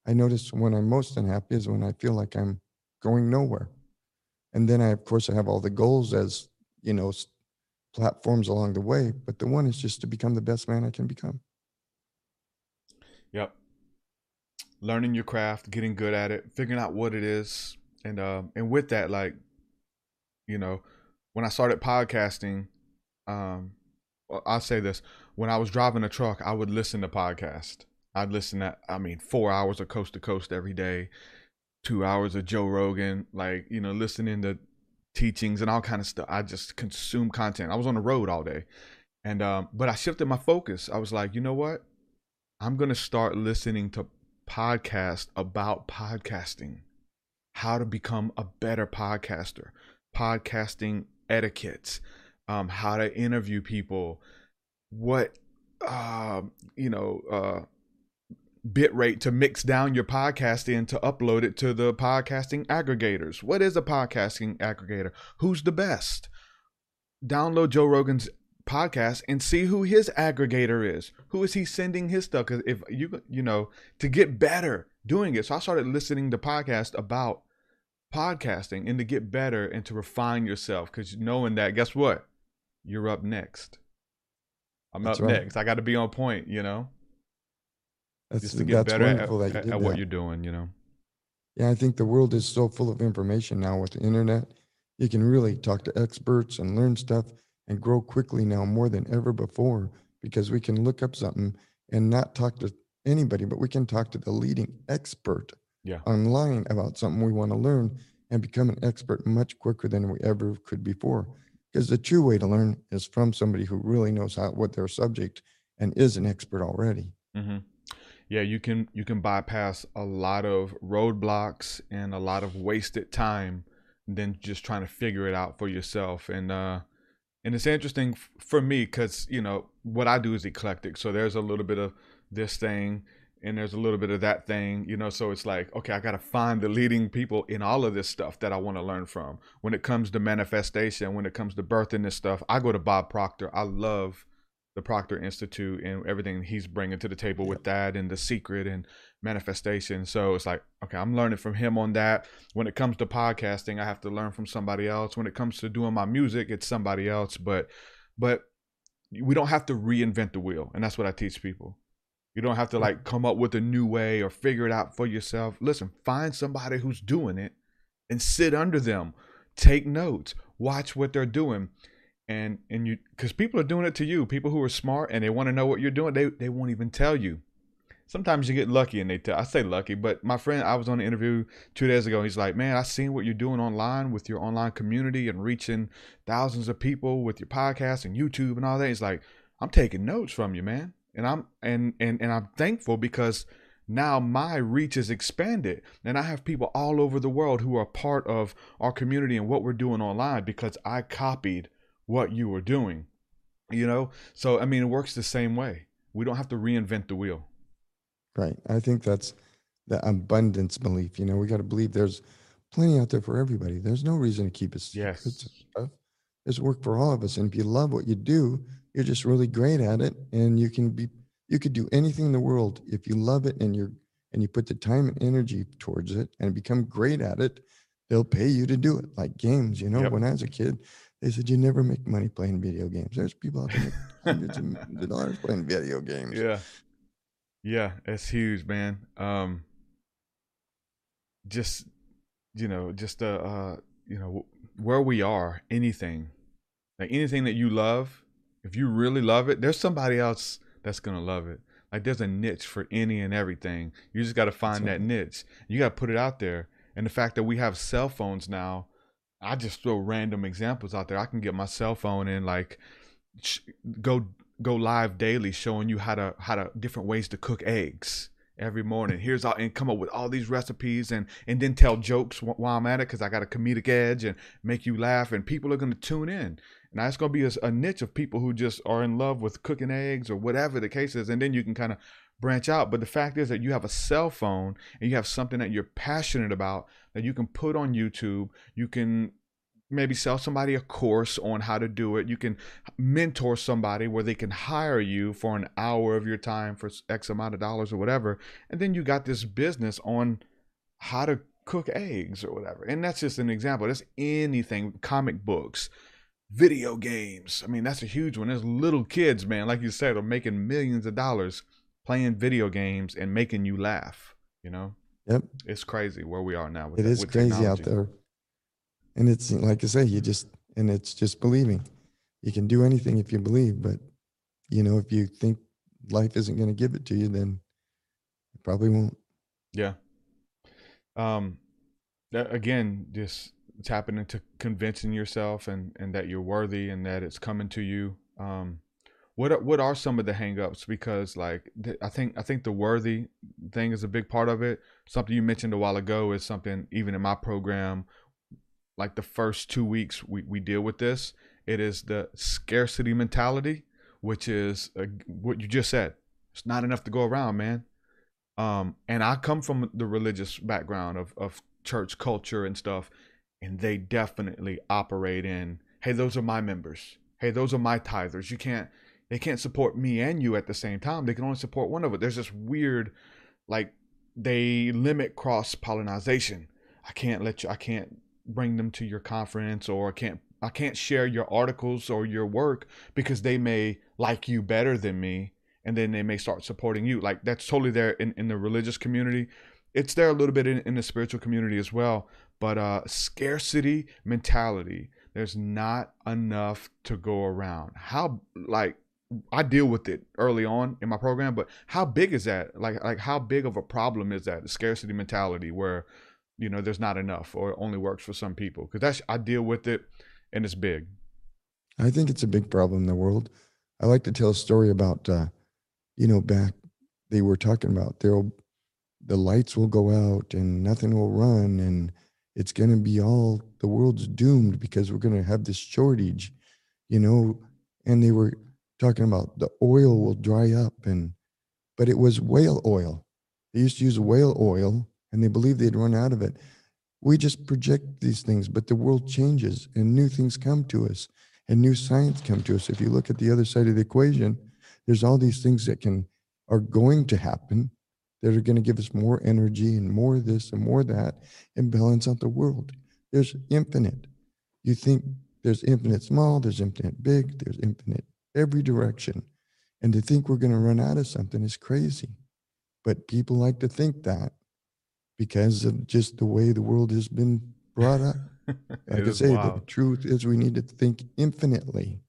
I notice when I'm most unhappy is when I feel like I'm going nowhere. And then I have all the goals as, you know, platforms along the way, but the one is just to become the best man I can become. Yep. Learning your craft, getting good at it, figuring out what it is. And with that, like, you know, when I started podcasting, I'll say this, when I was driving a truck, I would listen to podcasts. I'd listen to, 4 hours of Coast to Coast every day, 2 hours of Joe Rogan, like, you know, listening to teachings and all kind of stuff. I just consumed content. I was on the road all day. And, but I shifted my focus. I was like, you know what? I'm going to start listening to podcasts about podcasting, how to become a better podcaster, podcasting etiquette, how to interview people, what, bit rate to mix down your podcast in to upload it to the podcasting aggregators. What is a podcasting aggregator? Who's the best? Download Joe Rogan's podcast and see who his aggregator is. Who is he sending his stuff? Because if you know, to get better doing it. So I started listening to podcasts about podcasting and to get better and to refine yourself, because knowing that, guess what? You're up next. I'm up next. I got to be on point, you know? just to get better at what you're doing, you know? Yeah, I think the world is so full of information now with the internet. You can really talk to experts and learn stuff and grow quickly now more than ever before, because we can look up something and not talk to anybody, but we can talk to the leading expert online about something we want to learn and become an expert much quicker than we ever could before. Because the true way to learn is from somebody who really knows what their subject and is an expert already. Mm-hmm. Yeah, you can bypass a lot of roadblocks and a lot of wasted time than just trying to figure it out for yourself. And it's interesting for me because, you know, what I do is eclectic. So there's a little bit of this thing and there's a little bit of that thing, you know, so it's like, okay, I got to find the leading people in all of this stuff that I want to learn from. When it comes to manifestation, when it comes to birthing this stuff, I go to Bob Proctor. I love the Proctor Institute and everything he's bringing to the table with that and The Secret and manifestation. So it's like, okay, I'm learning from him on that. When it comes to podcasting, I have to learn from somebody else. When it comes to doing my music, it's somebody else. But we don't have to reinvent the wheel. And that's what I teach people. You don't have to like come up with a new way or figure it out for yourself. Listen, find somebody who's doing it and sit under them. Take notes, watch what they're doing. And you, because people are doing it to you, people who are smart and they want to know what you're doing, they won't even tell you. Sometimes you get lucky and they tell. I say lucky, but my friend, I was on an interview 2 days ago. He's like, man, I seen what you're doing online with your online community and reaching thousands of people with your podcast and YouTube and all that. He's like, I'm taking notes from you, man. And I'm thankful because now my reach is expanded and I have people all over the world who are part of our community and what we're doing online because I copied what you were doing, you know? So, I mean, it works the same way. We don't have to reinvent the wheel. Right. I think that's the abundance belief. You know, we got to believe there's plenty out there for everybody. There's no reason to keep it secret. There's work for all of us. And if you love what you do, you're just really great at it. And you could do anything in the world. If you love it and you put the time and energy towards it and become great at it, they'll pay you to do it, like games. You know, when I was a kid, they said, you never make money playing video games. There's people out there making hundreds of millions of dollars playing video games. Yeah. That's huge, man. Where we are, anything that you love, if you really love it, there's somebody else that's going to love it. Like there's a niche for any and everything. You just got to find that niche. You got to put it out there. And the fact that we have cell phones now, I just throw random examples out there. I can get my cell phone and like go live daily showing you how to different ways to cook eggs every morning. Here's all, and come up with all these recipes and then tell jokes while I'm at it because I got a comedic edge and make you laugh and people are going to tune in. Now it's going to be a niche of people who just are in love with cooking eggs or whatever the case is. And then you can kind of branch out. But the fact is that you have a cell phone and you have something that you're passionate about that you can put on YouTube. You can maybe sell somebody a course on how to do it. You can mentor somebody where they can hire you for an hour of your time for X amount of dollars or whatever. And then you got this business on how to cook eggs or whatever. And that's just an example. That's anything, comic books, video games. I mean, that's a huge one. There's little kids, man, like you said, are making millions of dollars playing video games and making you laugh, you know? Yep. It's crazy where we are now. With it is crazy technology out there. And it's like I say, it's just believing. You can do anything if you believe, but you know, if you think life isn't going to give it to you, then it probably won't. Yeah. Again, just tapping into convincing yourself and that you're worthy and that it's coming to you. What are some of the hangups? Because like I think the worthy thing is a big part of it. Something you mentioned a while ago is something even in my program, like the first 2 weeks we deal with this. It is the scarcity mentality, which is what you just said. It's not enough to go around, man. And I come from the religious background of church culture and stuff. And they definitely operate in, hey, those are my members. Hey, those are my tithers. They can't support me and you at the same time. They can only support one of it. There's this weird, like they limit cross-pollination. I can't bring them to your conference, or I can't share your articles or your work because they may like you better than me. and then they may start supporting you. Like, that's totally there in the religious community. It's there a little bit in the spiritual community as well. But scarcity mentality, there's not enough to go around. How, like, I deal with it early on in my program, but how big is that? Like how big of a problem is that? The scarcity mentality where, you know, there's not enough or it only works for some people. Because that's, I deal with it, and it's big. I think it's a big problem in the world. I like to tell a story about, you know, back they were talking about the lights will go out and nothing will run and it's going to be all, the world's doomed because we're going to have this shortage, you know, and they were talking about the oil will dry up, but it was whale oil. They used to use whale oil and they believed they'd run out of it. We just project these things, but the world changes and new things come to us and new science come to us. If you look at the other side of the equation, there's all these things that are going to happen that are going to give us more energy and more of this and more of that and balance out the world. There's infinite. You think there's infinite small, there's infinite big, there's infinite every direction, and to think we're going to run out of something is crazy. But people like to think that because of just the way the world has been brought up. Like I say, wild. The truth is we need to think infinitely,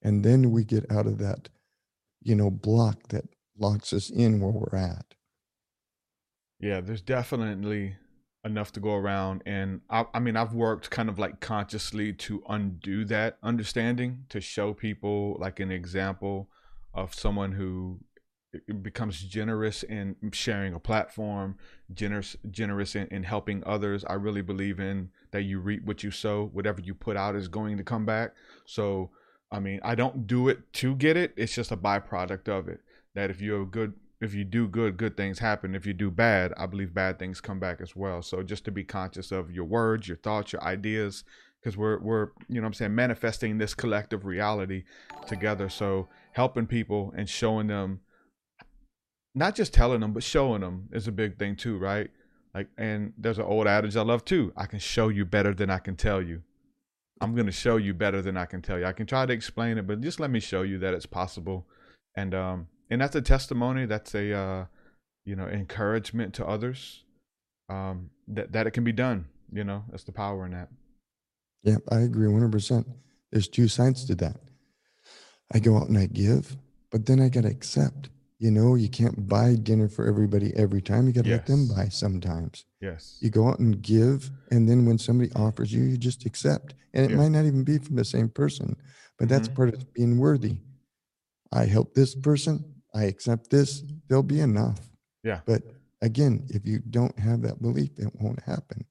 and then we get out of that, you know, block that locks us in where we're at. Yeah, there's definitely enough to go around, and I mean, I've worked kind of like consciously to undo that understanding, to show people like an example of someone who becomes generous in sharing a platform, generous in helping others. I really believe in that you reap what you sow. Whatever you put out is going to come back. So, I mean, I don't do it to get it. It's just a byproduct of it. That if you're good, if you do good, good things happen. If you do bad, I believe bad things come back as well. So just to be conscious of your words, your thoughts, your ideas, because we're you know what I'm saying, manifesting this collective reality together. So helping people and showing them, not just telling them, but showing them is a big thing too, right? Like, and there's an old adage I love too. I can show you better than I can tell you. I'm going to show you better than I can tell you. I can try to explain it, but just let me show you that it's possible. And that's a testimony. That's a, you know, encouragement to others that it can be done. You know, that's the power in that. Yeah, I agree 100%. There's two sides to that. I go out and I give, but then I got to accept. You know, you can't buy dinner for everybody every time. You got to let them buy sometimes. Yes. You go out and give, and then when somebody offers you, you just accept. And it might not even be from the same person, but that's part of being worthy. I help this person. I accept this, there'll be enough. Yeah. But again, if you don't have that belief, it won't happen.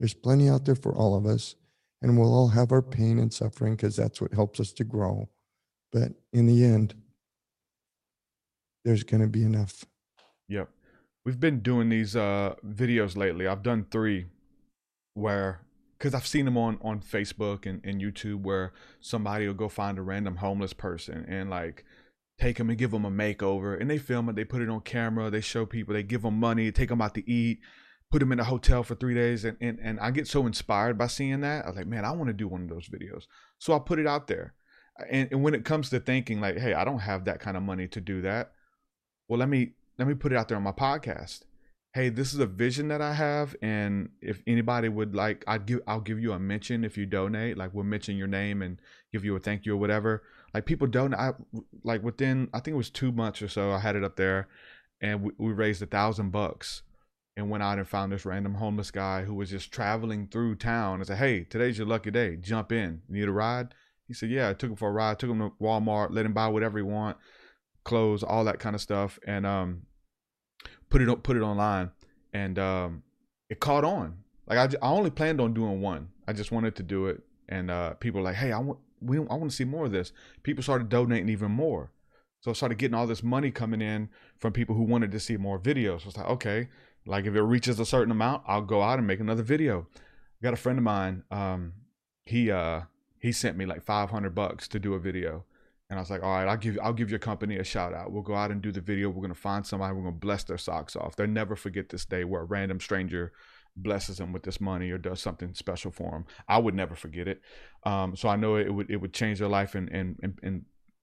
There's plenty out there for all of us, and we'll all have our pain and suffering because that's what helps us to grow. But in the end, there's going to be enough. Yep. We've been doing these videos lately. I've done 3 where, because I've seen them on Facebook and YouTube, where somebody will go find a random homeless person and like, take them and give them a makeover, and they film it, they put it on camera, they show people, they give them money, take them out to eat, put them in a hotel for 3 days. And I get so inspired by seeing that. I was like, man, I want to do one of those videos. So I put it out there. And when it comes to thinking like, hey, I don't have that kind of money to do that. Well, let me put it out there on my podcast. Hey, this is a vision that I have. And if anybody would like, I'll give you a mention. If you donate, like we'll mention your name and give you a thank you or whatever. Like people donate, like within, I think it was 2 months or so, I had it up there, and we raised $1,000 and went out and found this random homeless guy who was just traveling through town and said, hey, today's your lucky day. Jump in. Need a ride? He said, yeah. I took him for a ride, took him to Walmart, let him buy whatever he want, clothes, all that kind of stuff. And, put it online, and it caught on. Like I only planned on doing one. I just wanted to do it, and people were like, hey, I want to see more of this. People started donating even more, so I started getting all this money coming in from people who wanted to see more videos. So I was like, okay, like if it reaches a certain amount, I'll go out and make another video. I got a friend of mine. He sent me like $500 to do a video. And I was like, all right, I'll give your company a shout out. We'll go out and do the video. We're going to find somebody. We're going to bless their socks off. They'll never forget this day where a random stranger blesses them with this money or does something special for them. I would never forget it. So I know it would change their life and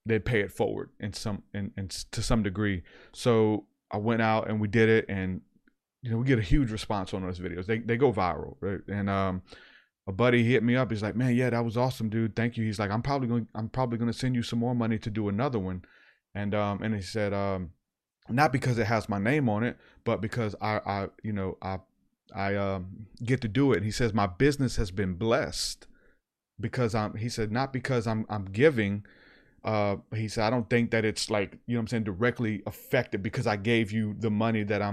they pay it forward to some degree. So I went out and we did it, and you know, we get a huge response on those videos. They go viral, right? And a buddy hit me up. He's like, "Man, yeah, that was awesome, dude. Thank you." He's like, "I'm probably going to send you some more money to do another one." And he said, "Not because it has my name on it, but because I get to do it." He says, "My business has been blessed because I'm." He said, "Not because I'm giving." He said, "I don't think that it's like, you know what I'm saying, directly affected because I gave you the money that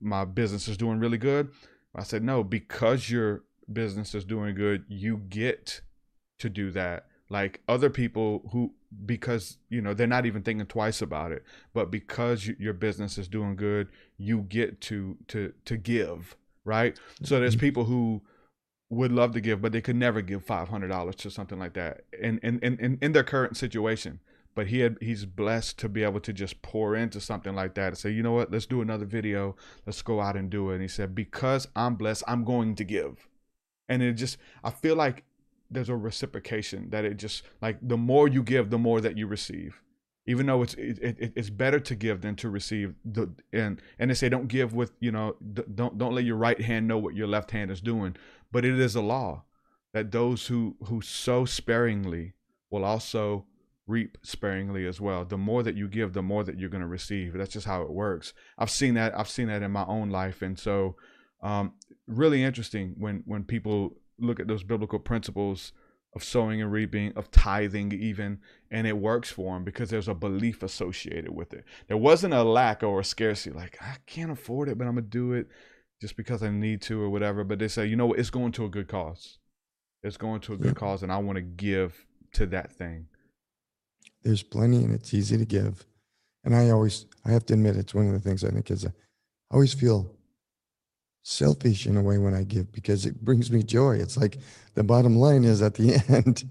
my business is doing really good." I said, "No, because you're business is doing good, you get to do that, like other people who, because you know they're not even thinking twice about it, but because your business is doing good, you get to give, right?" So there's people who would love to give, but they could never give $500 to something like that in their current situation, but he's blessed to be able to just pour into something like that and say, "You know what, let's do another video, let's go out and do it." And he said, "Because I'm blessed, I'm going to give." And it just, I feel like there's a reciprocation that it just, like, the more you give, the more that you receive. Even though it's better to give than to receive. And they say don't give with, you know, don't let your right hand know what your left hand is doing. But it is a law that those who sow sparingly will also reap sparingly as well. The more that you give, the more that you're going to receive. That's just how it works. I've seen that in my own life, and so. Really interesting when people look at those biblical principles of sowing and reaping, of tithing even, and it works for them because there's a belief associated with it. There wasn't a lack or a scarcity, like, I can't afford it, but I'm going to do it just because I need to or whatever. But they say, you know what, it's going to a good cause. It's going to a good cause, and I want to give to that thing. There's plenty, and it's easy to give. And I have to admit, it's one of the things I think is, I always feel selfish in a way when I give, because it brings me joy. It's like the bottom line is at the end,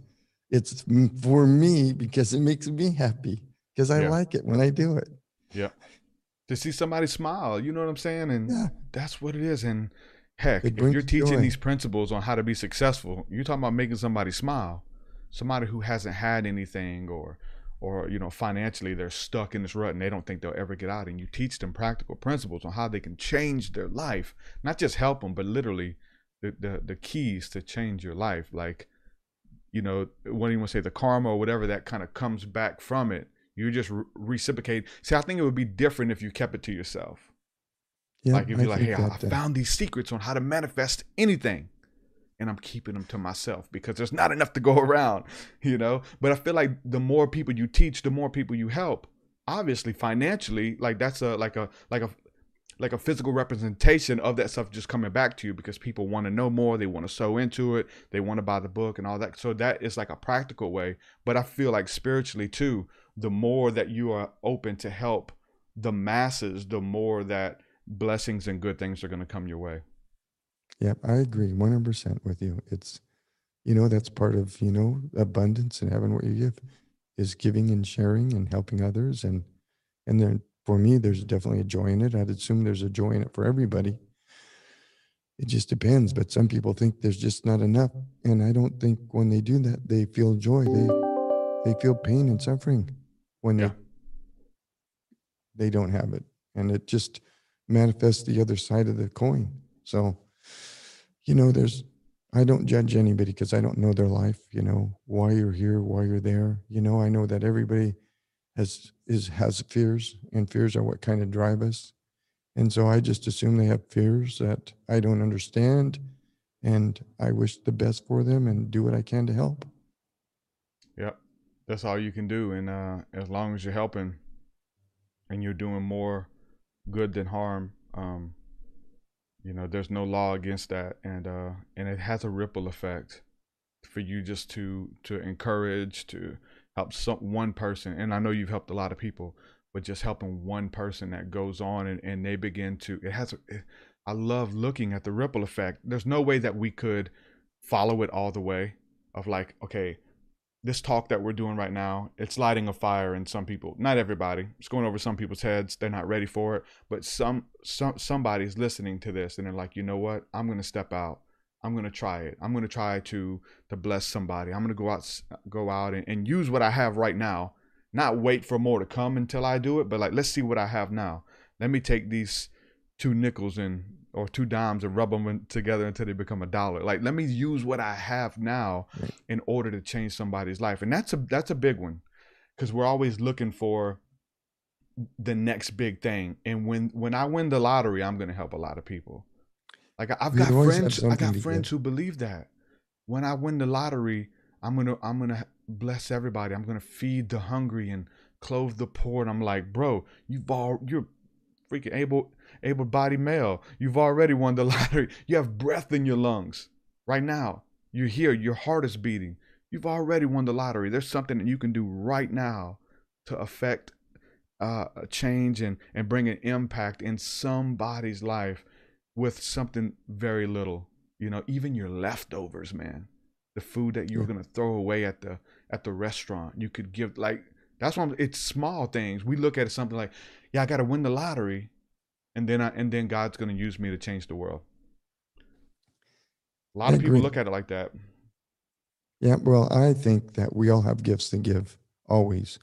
it's for me because it makes me happy, because I like it when I do it. Yeah. To see somebody smile, you know what I'm saying? And that's what it is. And heck, if you're teaching these principles on how to be successful, you're talking about making somebody smile, somebody who hasn't had anything or you know, financially they're stuck in this rut and they don't think they'll ever get out, and you teach them practical principles on how they can change their life, not just help them, but literally the keys to change your life. Like, you know, what do you want to say, the karma or whatever that kind of comes back from it, you just reciprocate. See, I think it would be different if you kept it to yourself. Yeah, like if you're like, hey, I found these secrets on how to manifest anything, and I'm keeping them to myself because there's not enough to go around, you know? But I feel like the more people you teach, the more people you help. Obviously, financially, like that's a physical representation of that stuff just coming back to you, because people want to know more, they want to sew into it, they want to buy the book and all that. So that is like a practical way. But I feel like spiritually too, the more that you are open to help the masses, the more that blessings and good things are going to come your way. Yeah, I agree 100% with you. It's, you know, that's part of, you know, abundance and having what you give is giving and sharing and helping others. And then for me, there's definitely a joy in it. I'd assume there's a joy in it for everybody. It just depends. But some people think there's just not enough. And I don't think when they do that, they feel joy. They feel pain and suffering when they don't have it. And it just manifests the other side of the coin. So, you know, I don't judge anybody because I don't know their life, you know, why you're here, why you're there. You know, I know that everybody has fears, and fears are what kind of drive us. And so I just assume they have fears that I don't understand, and I wish the best for them and do what I can to help. Yep. That's all you can do. And as long as you're helping and you're doing more good than harm, you know, there's no law against that, and it has a ripple effect for you just to encourage, to help one person. And I know you've helped a lot of people, but just helping one person that goes on and they begin to, I love looking at the ripple effect. There's no way that we could follow it all the way of like, okay, this talk that we're doing right now, it's lighting a fire in some people, not everybody, it's going over some people's heads, they're not ready for it, but somebody's listening to this and they're like, you know what, I'm going to step out, I'm going to try it. I'm going to try to bless somebody. I'm going to go out and use what I have right now, not wait for more to come until I do it, but like, let's see what I have now. Let me take these 2 nickels and, or 2 dimes and rub them together until they become $1. Like, let me use what I have now in order to change somebody's life. And that's a big one, because we're always looking for the next big thing. And when I win the lottery, I'm going to help a lot of people. Like, I got friends who believe that when I win the lottery, I'm going to bless everybody. I'm going to feed the hungry and clothe the poor. And I'm like, bro, you're freaking able-bodied male. You've already won the lottery. You have breath in your lungs right now. You're here. Your heart is beating. You've already won the lottery. There's something that you can do right now to affect a change and bring an impact in somebody's life with something very little. You know, even your leftovers, man, the food that you're going to throw away at the restaurant, you could give. Like, that's why it's small things. We look at something like, yeah, I got to win the lottery, and then God's going to use me to change the world. A lot of people look at it like that. Yeah, well, I think that we all have gifts to give, always.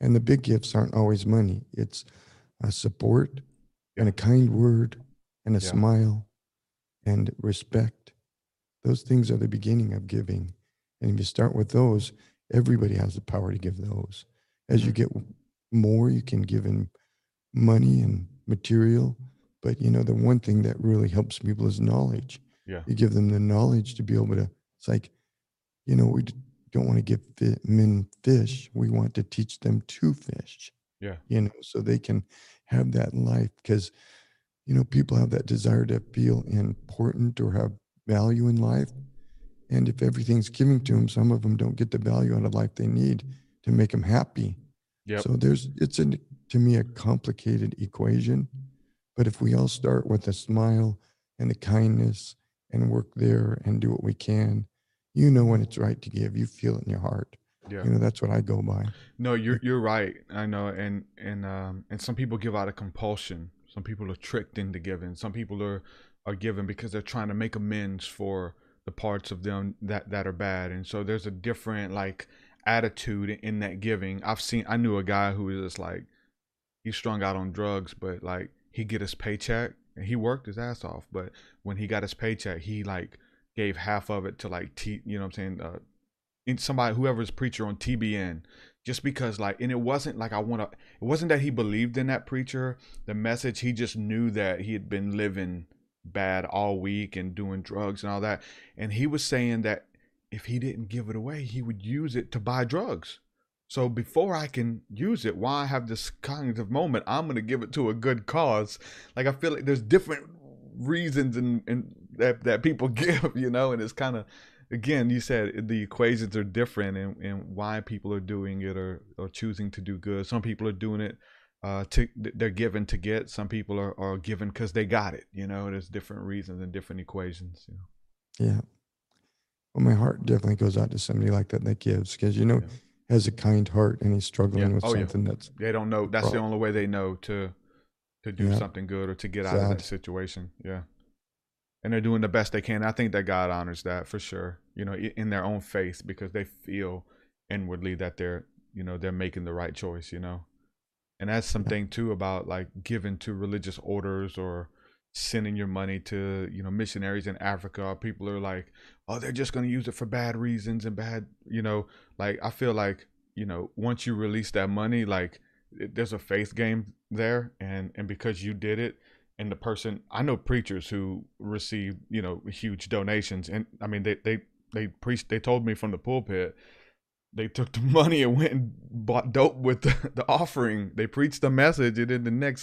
And the big gifts aren't always money. It's a support and a kind word and a smile and respect. Those things are the beginning of giving. And if you start with those, everybody has the power to give those. As you get more, you can give in money and material. But, you know, the one thing that really helps people is knowledge. Yeah. You give them the knowledge to be able to, it's like, you know, we don't want to give men fish. We want to teach them to fish. Yeah. You know, so they can have that life, because, you know, people have that desire to feel important or have value in life. And if everything's given to them, some of them don't get the value out of life they need to make them happy. Yep. So it's to me, a complicated equation. But if we all start with a smile and the kindness and work there and do what we can, you know when it's right to give. You feel it in your heart. Yeah. You know, that's what I go by. No, you're right. I know. And some people give out of compulsion. Some people are tricked into giving. Some people are giving because they're trying to make amends for the parts of them that are bad. And so there's a different, like, attitude in that giving. I knew a guy who was just like, he's strung out on drugs, but like, he get his paycheck and he worked his ass off. But when he got his paycheck, he like gave half of it to like, you know what I'm saying? Somebody, whoever's preacher on TBN, just because like, and it wasn't like, it wasn't that he believed in that preacher, the message. He just knew that he had been living bad all week and doing drugs and all that. And he was saying that if he didn't give it away, he would use it to buy drugs. So before I can use it, while I have this cognitive moment, I'm going to give it to a good cause. Like, I feel like there's different reasons and that people give, you know, and it's kind of, again, you said the equations are different and why people are doing it or choosing to do good. Some people are doing it they're given to get. Some people are given because they got it. You know, there's different reasons and different equations. You know? Yeah. Well, my heart definitely goes out to somebody like that gives, because, you know, has a kind heart and he's struggling with something that's, they don't know. That's the only way they know to do something good or to get out of that situation. Yeah. And they're doing the best they can. I think that God honors that for sure. You know, in their own faith, because they feel inwardly that they're, you know, they're making the right choice, you know. And that's something too about like giving to religious orders or sending your money to, you know, missionaries in Africa. People are like, oh, they're just going to use it for bad reasons and bad, you know, like, I feel like, you know, once you release that money, like there's a faith game there. And because you did it, and the person, I know preachers who receive, you know, huge donations. And I mean, they preached, they told me from the pulpit, they took the money and went and bought dope with the offering. They preached the message, and then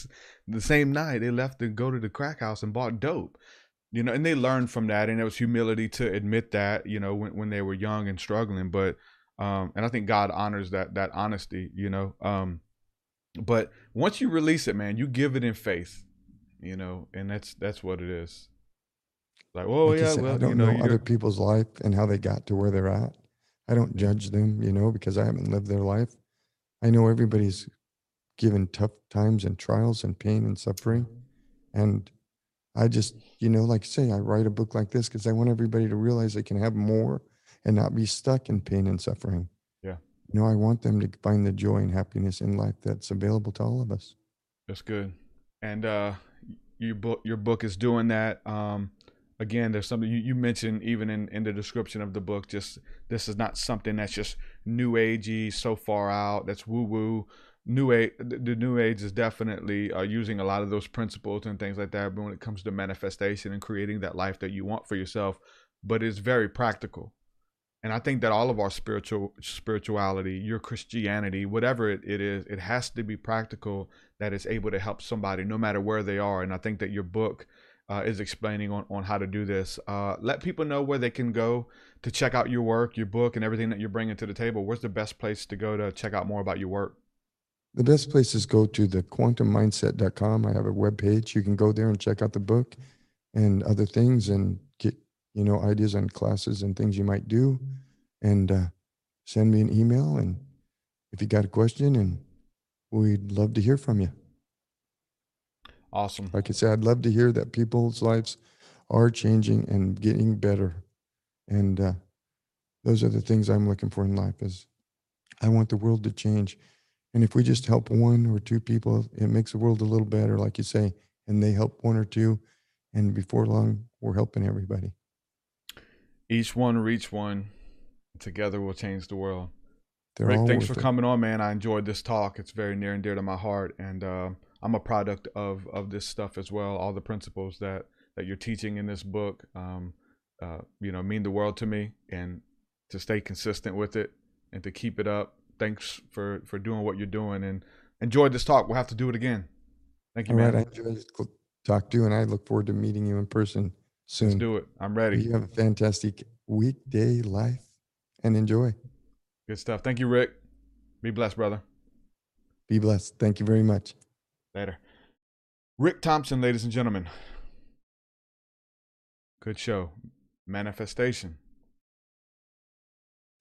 the same night they left to go to the crack house and bought dope, you know, and they learned from that. And it was humility to admit that, you know, when they were young and struggling, but, and I think God honors that honesty, you know? But once you release it, man, you give it in faith, you know, and that's what it is. Like, oh, like, yeah, said, well, I don't know other people's life and how they got to where they're at. I don't judge them, you know, because I haven't lived their life. I know everybody's given tough times and trials and pain and suffering. And I just, you know, like I say, I write a book like this because I want everybody to realize they can have more and not be stuck in pain and suffering. Yeah. You know, I want them to find the joy and happiness in life that's available to all of us. That's good. And your book is doing that. Again, there's something you mentioned even in the description of the book, just this is not something that's just new agey, so far out, that's woo-woo. New age, the new age is definitely using a lot of those principles and things like that when it comes to manifestation and creating that life that you want for yourself, but it's very practical. And I think that all of our spirituality, your Christianity, whatever it is, it has to be practical, that it's able to help somebody no matter where they are. And I think that your book is explaining on how to do this. Let people know where they can go to check out your work, your book, and everything that you're bringing to the table. Where's the best place to go to check out more about your work? The best place is go to the quantum mindset.com. I have a webpage. You can go there and check out the book and other things and get, you know, ideas on classes and things you might do. And send me an email, and if you got a question, and we'd love to hear from you. Awesome. Like I said, I'd love to hear that people's lives are changing and getting better. And those are the things I'm looking for in life. Is I want the world to change. And if we just help one or two people, it makes the world a little better, like you say, and they help one or two, and before long, we're helping everybody. Each one reach one. Together we'll change the world. Rick, thanks for coming on, man. I enjoyed this talk. It's very near and dear to my heart, and I'm a product of this stuff as well. All the principles that you're teaching in this book, you know, mean the world to me, and to stay consistent with it and to keep it up. Thanks for doing what you're doing, and enjoyed this talk. We'll have to do it again. Thank you, man. All right, I enjoyed the talk too, and I look forward to meeting you in person soon. Let's do it. I'm ready. You have a fantastic weekday life, and enjoy. Good stuff. Thank you, Rick. Be blessed, brother. Be blessed. Thank you very much. Later. Rick Thompson, ladies and gentlemen. Good show. Manifestation.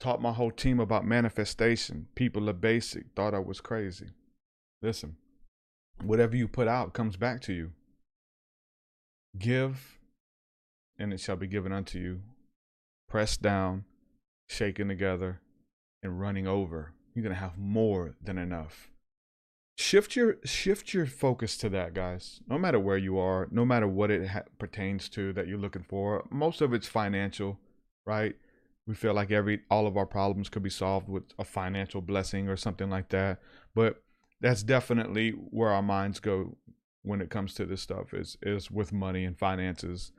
Taught my whole team about manifestation. People are basic. Thought I was crazy. Listen, whatever you put out comes back to you. Give, and it shall be given unto you. Pressed down, shaken together, and running over. You're going to have more than enough. Shift your focus to that, guys. No matter where you are, no matter what it pertains to that you're looking for. Most of it's financial, right? We feel like all of our problems could be solved with a financial blessing or something like that. But that's definitely where our minds go when it comes to this stuff is with money and finances.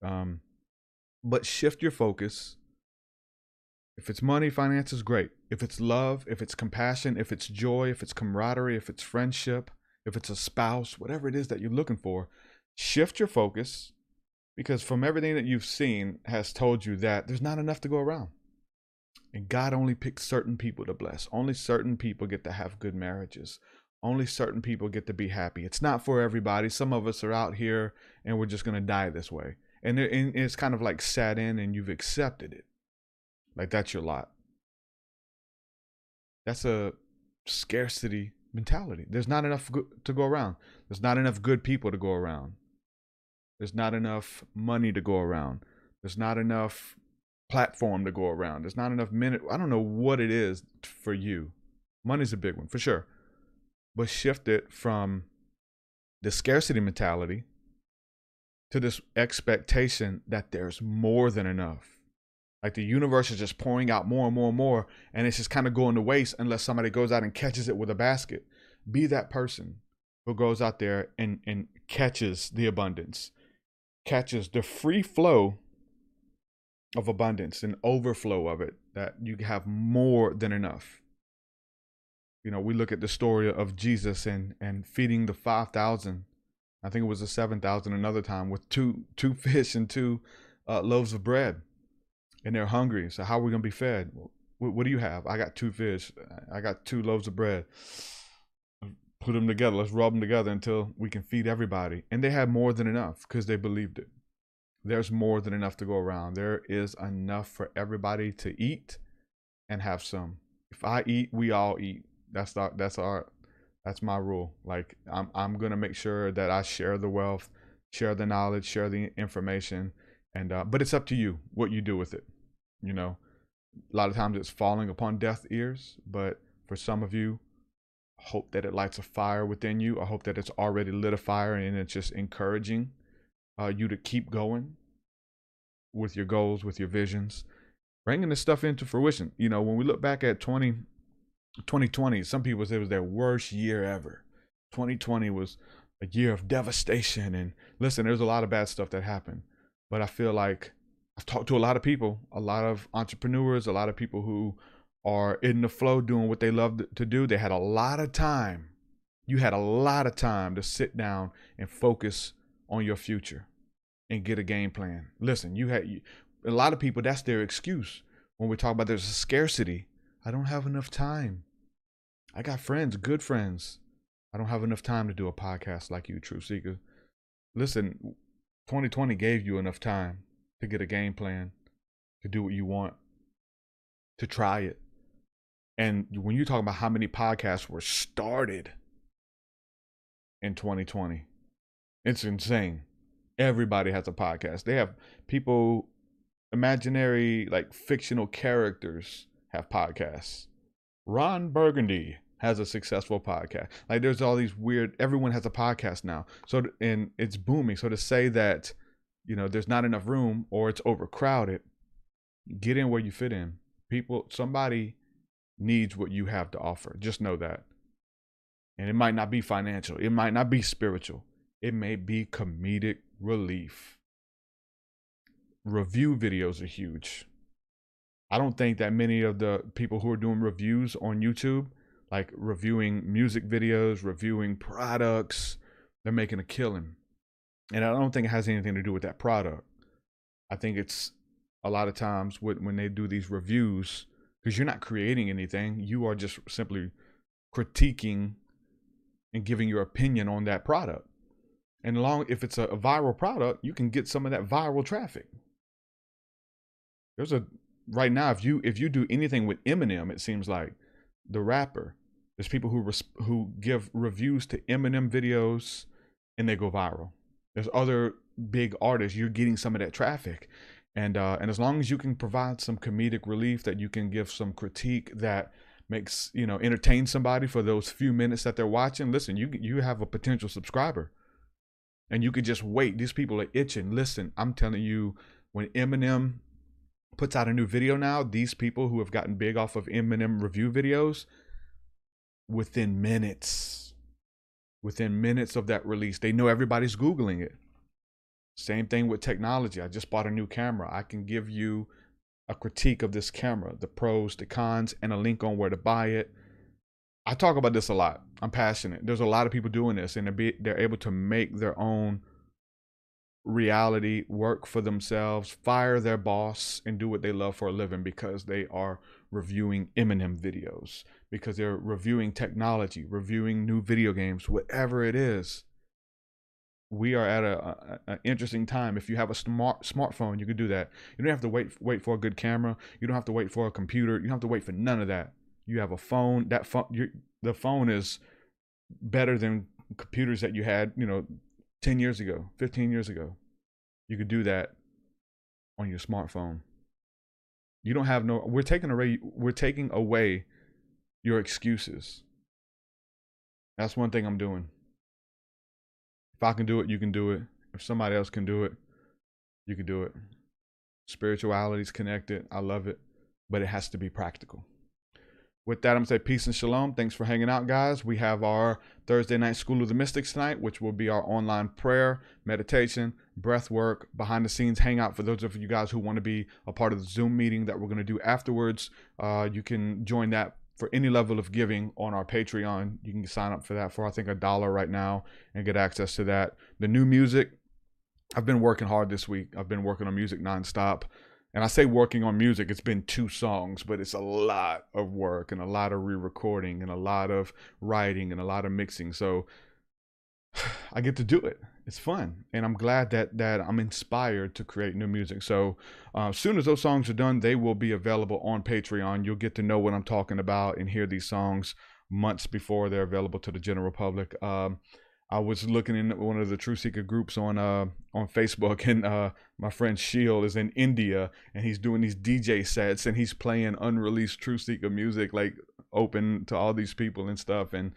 But shift your focus. If it's money, finances, great. If it's love, if it's compassion, if it's joy, if it's camaraderie, if it's friendship, if it's a spouse, whatever it is that you're looking for, shift your focus. Because from everything that you've seen has told you that there's not enough to go around. And God only picks certain people to bless. Only certain people get to have good marriages. Only certain people get to be happy. It's not for everybody. Some of us are out here and we're just going to die this way. And it's kind of like sat in and you've accepted it. Like that's your lot. That's a scarcity mentality. There's not enough to go around. There's not enough good people to go around. There's not enough money to go around. There's not enough platform to go around. There's not enough minute. I don't know what it is for you. Money's a big one for sure. But shift it from the scarcity mentality to this expectation that there's more than enough. Like the universe is just pouring out more and more and more. And it's just kind of going to waste unless somebody goes out and catches it with a basket. Be that person who goes out there and catches the abundance. Catches the free flow of abundance and overflow of it, that you have more than enough. You know, we look at the story of Jesus and feeding the 5,000. I think it was the 7,000 another time with two fish and two loaves of bread, and they're hungry. So how are we gonna be fed? What do you have? I got two fish. I got two loaves of bread. Put them together. Let's rub them together until we can feed everybody. And they had more than enough because they believed it. There's more than enough to go around. There is enough for everybody to eat and have some. If I eat, we all eat. That's my rule. Like I'm gonna make sure that I share the wealth, share the knowledge, share the information, and but it's up to you what you do with it. You know, a lot of times it's falling upon deaf ears, but for some of you, I hope that it lights a fire within you. I hope that it's already lit a fire and it's just encouraging you to keep going with your goals, with your visions, bringing this stuff into fruition. You know, when we look back at 2020, some people say it was their worst year ever. 2020 was a year of devastation. And listen, there's a lot of bad stuff that happened, but I feel like I've talked to a lot of people, a lot of entrepreneurs, a lot of people who are in the flow doing what they love to do. They had a lot of time. You had a lot of time to sit down and focus on your future and get a game plan. Listen, you had a lot of people, that's their excuse. When we talk about there's a scarcity, I don't have enough time. I got friends, good friends. I don't have enough time to do a podcast like you, Truthseeker. Listen, 2020 gave you enough time to get a game plan, to do what you want, to try it. And when you talk about how many podcasts were started in 2020, it's insane. Everybody has a podcast. They have people, imaginary, like fictional characters have podcasts. Ron Burgundy has a successful podcast. Like, there's all these weird, everyone has a podcast now. So, and it's booming. So to say that, you know, there's not enough room or it's overcrowded, get in where you fit in. People, somebody needs what you have to offer. Just know that. And it might not be financial. It might not be spiritual. It may be comedic relief. Review videos are huge. I don't think that many of the people who are doing reviews on YouTube, like reviewing music videos, reviewing products, they're making a killing. And I don't think it has anything to do with that product. I think it's a lot of times when they do these reviews, because you're not creating anything, you are just simply critiquing and giving your opinion on that product. And if it's a viral product, you can get some of that viral traffic. There's a right now, if you do anything with Eminem, it seems like the rapper, there's people who give reviews to Eminem videos and they go viral. There's other big artists, you're getting some of that traffic. And as long as you can provide some comedic relief, that you can give some critique that makes, you know, entertain somebody for those few minutes that they're watching. Listen, you have a potential subscriber, and you could just wait. These people are itching. Listen, I'm telling you, when Eminem puts out a new video now, these people who have gotten big off of Eminem review videos, within minutes of that release, they know everybody's Googling it. Same thing with technology. I just bought a new camera. I can give you a critique of this camera, the pros, the cons, and a link on where to buy it. I talk about this a lot. I'm passionate. There's a lot of people doing this, and they're able to make their own reality work for themselves, fire their boss, and do what they love for a living because they are reviewing Eminem videos, because they're reviewing technology, reviewing new video games, whatever it is. We are at an interesting time. If you have a smartphone, you can do that. You don't have to wait for a good camera. You don't have to wait for a computer. You don't have to wait for none of that. You have a phone. That the phone is better than computers that you had, you know, 10 years ago, 15 years ago. You could do that on your smartphone. You don't have we're taking away your excuses. That's one thing I'm doing. If I can do it, you can do it. If somebody else can do it, you can do it. Spirituality is connected. I love it, but it has to be practical. With that, I'm going to say peace and shalom. Thanks for hanging out, guys. We have our Thursday night School of the Mystics tonight, which will be our online prayer, meditation, breath work, behind the scenes hangout. For those of you guys who want to be a part of the Zoom meeting that we're going to do afterwards, you can join that. For any level of giving on our Patreon, you can sign up for that for, I think, $1 right now and get access to that. The new music, I've been working hard this week. I've been working on music nonstop. And I say working on music, it's been 2 songs, but it's a lot of work and a lot of re-recording and a lot of writing and a lot of mixing. So I get to do it. It's fun. And I'm glad that I'm inspired to create new music. So as soon as those songs are done, they will be available on Patreon. You'll get to know what I'm talking about and hear these songs months before they're available to the general public. I was looking in one of the Truthseeker groups on Facebook, and my friend Shield is in India, and he's doing these DJ sets, and he's playing unreleased Truthseeker music, like open to all these people and stuff. And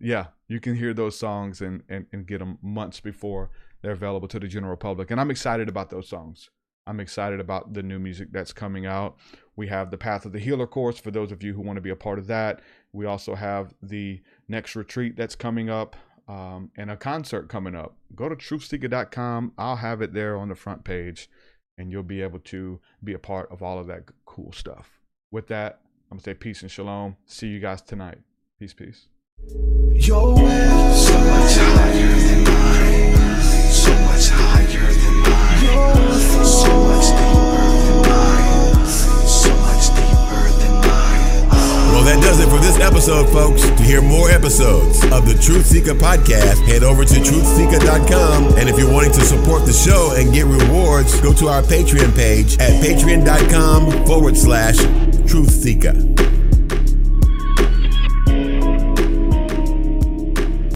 yeah, you can hear those songs and get them months before they're available to the general public. And I'm excited about those songs. I'm excited about the new music that's coming out. We have the Path of the Healer course for those of you who want to be a part of that. We also have the next retreat that's coming up. And a concert coming up. Go to truthseeker.com. I'll have it there on the front page, and you'll be able to be a part of all of that cool stuff. With that, I'm going to say peace and shalom. See you guys tonight. Peace, peace. Yo, so much higher than mine. So much higher than mine. So much deeper than mine. So much deeper than mine. Well, that does it for this episode, folks. To hear more episodes of the Truth Seeker podcast, head over to truthseeker.com. And if you're wanting to support the show and get rewards, go to our Patreon page at patreon.com/Truthseeker.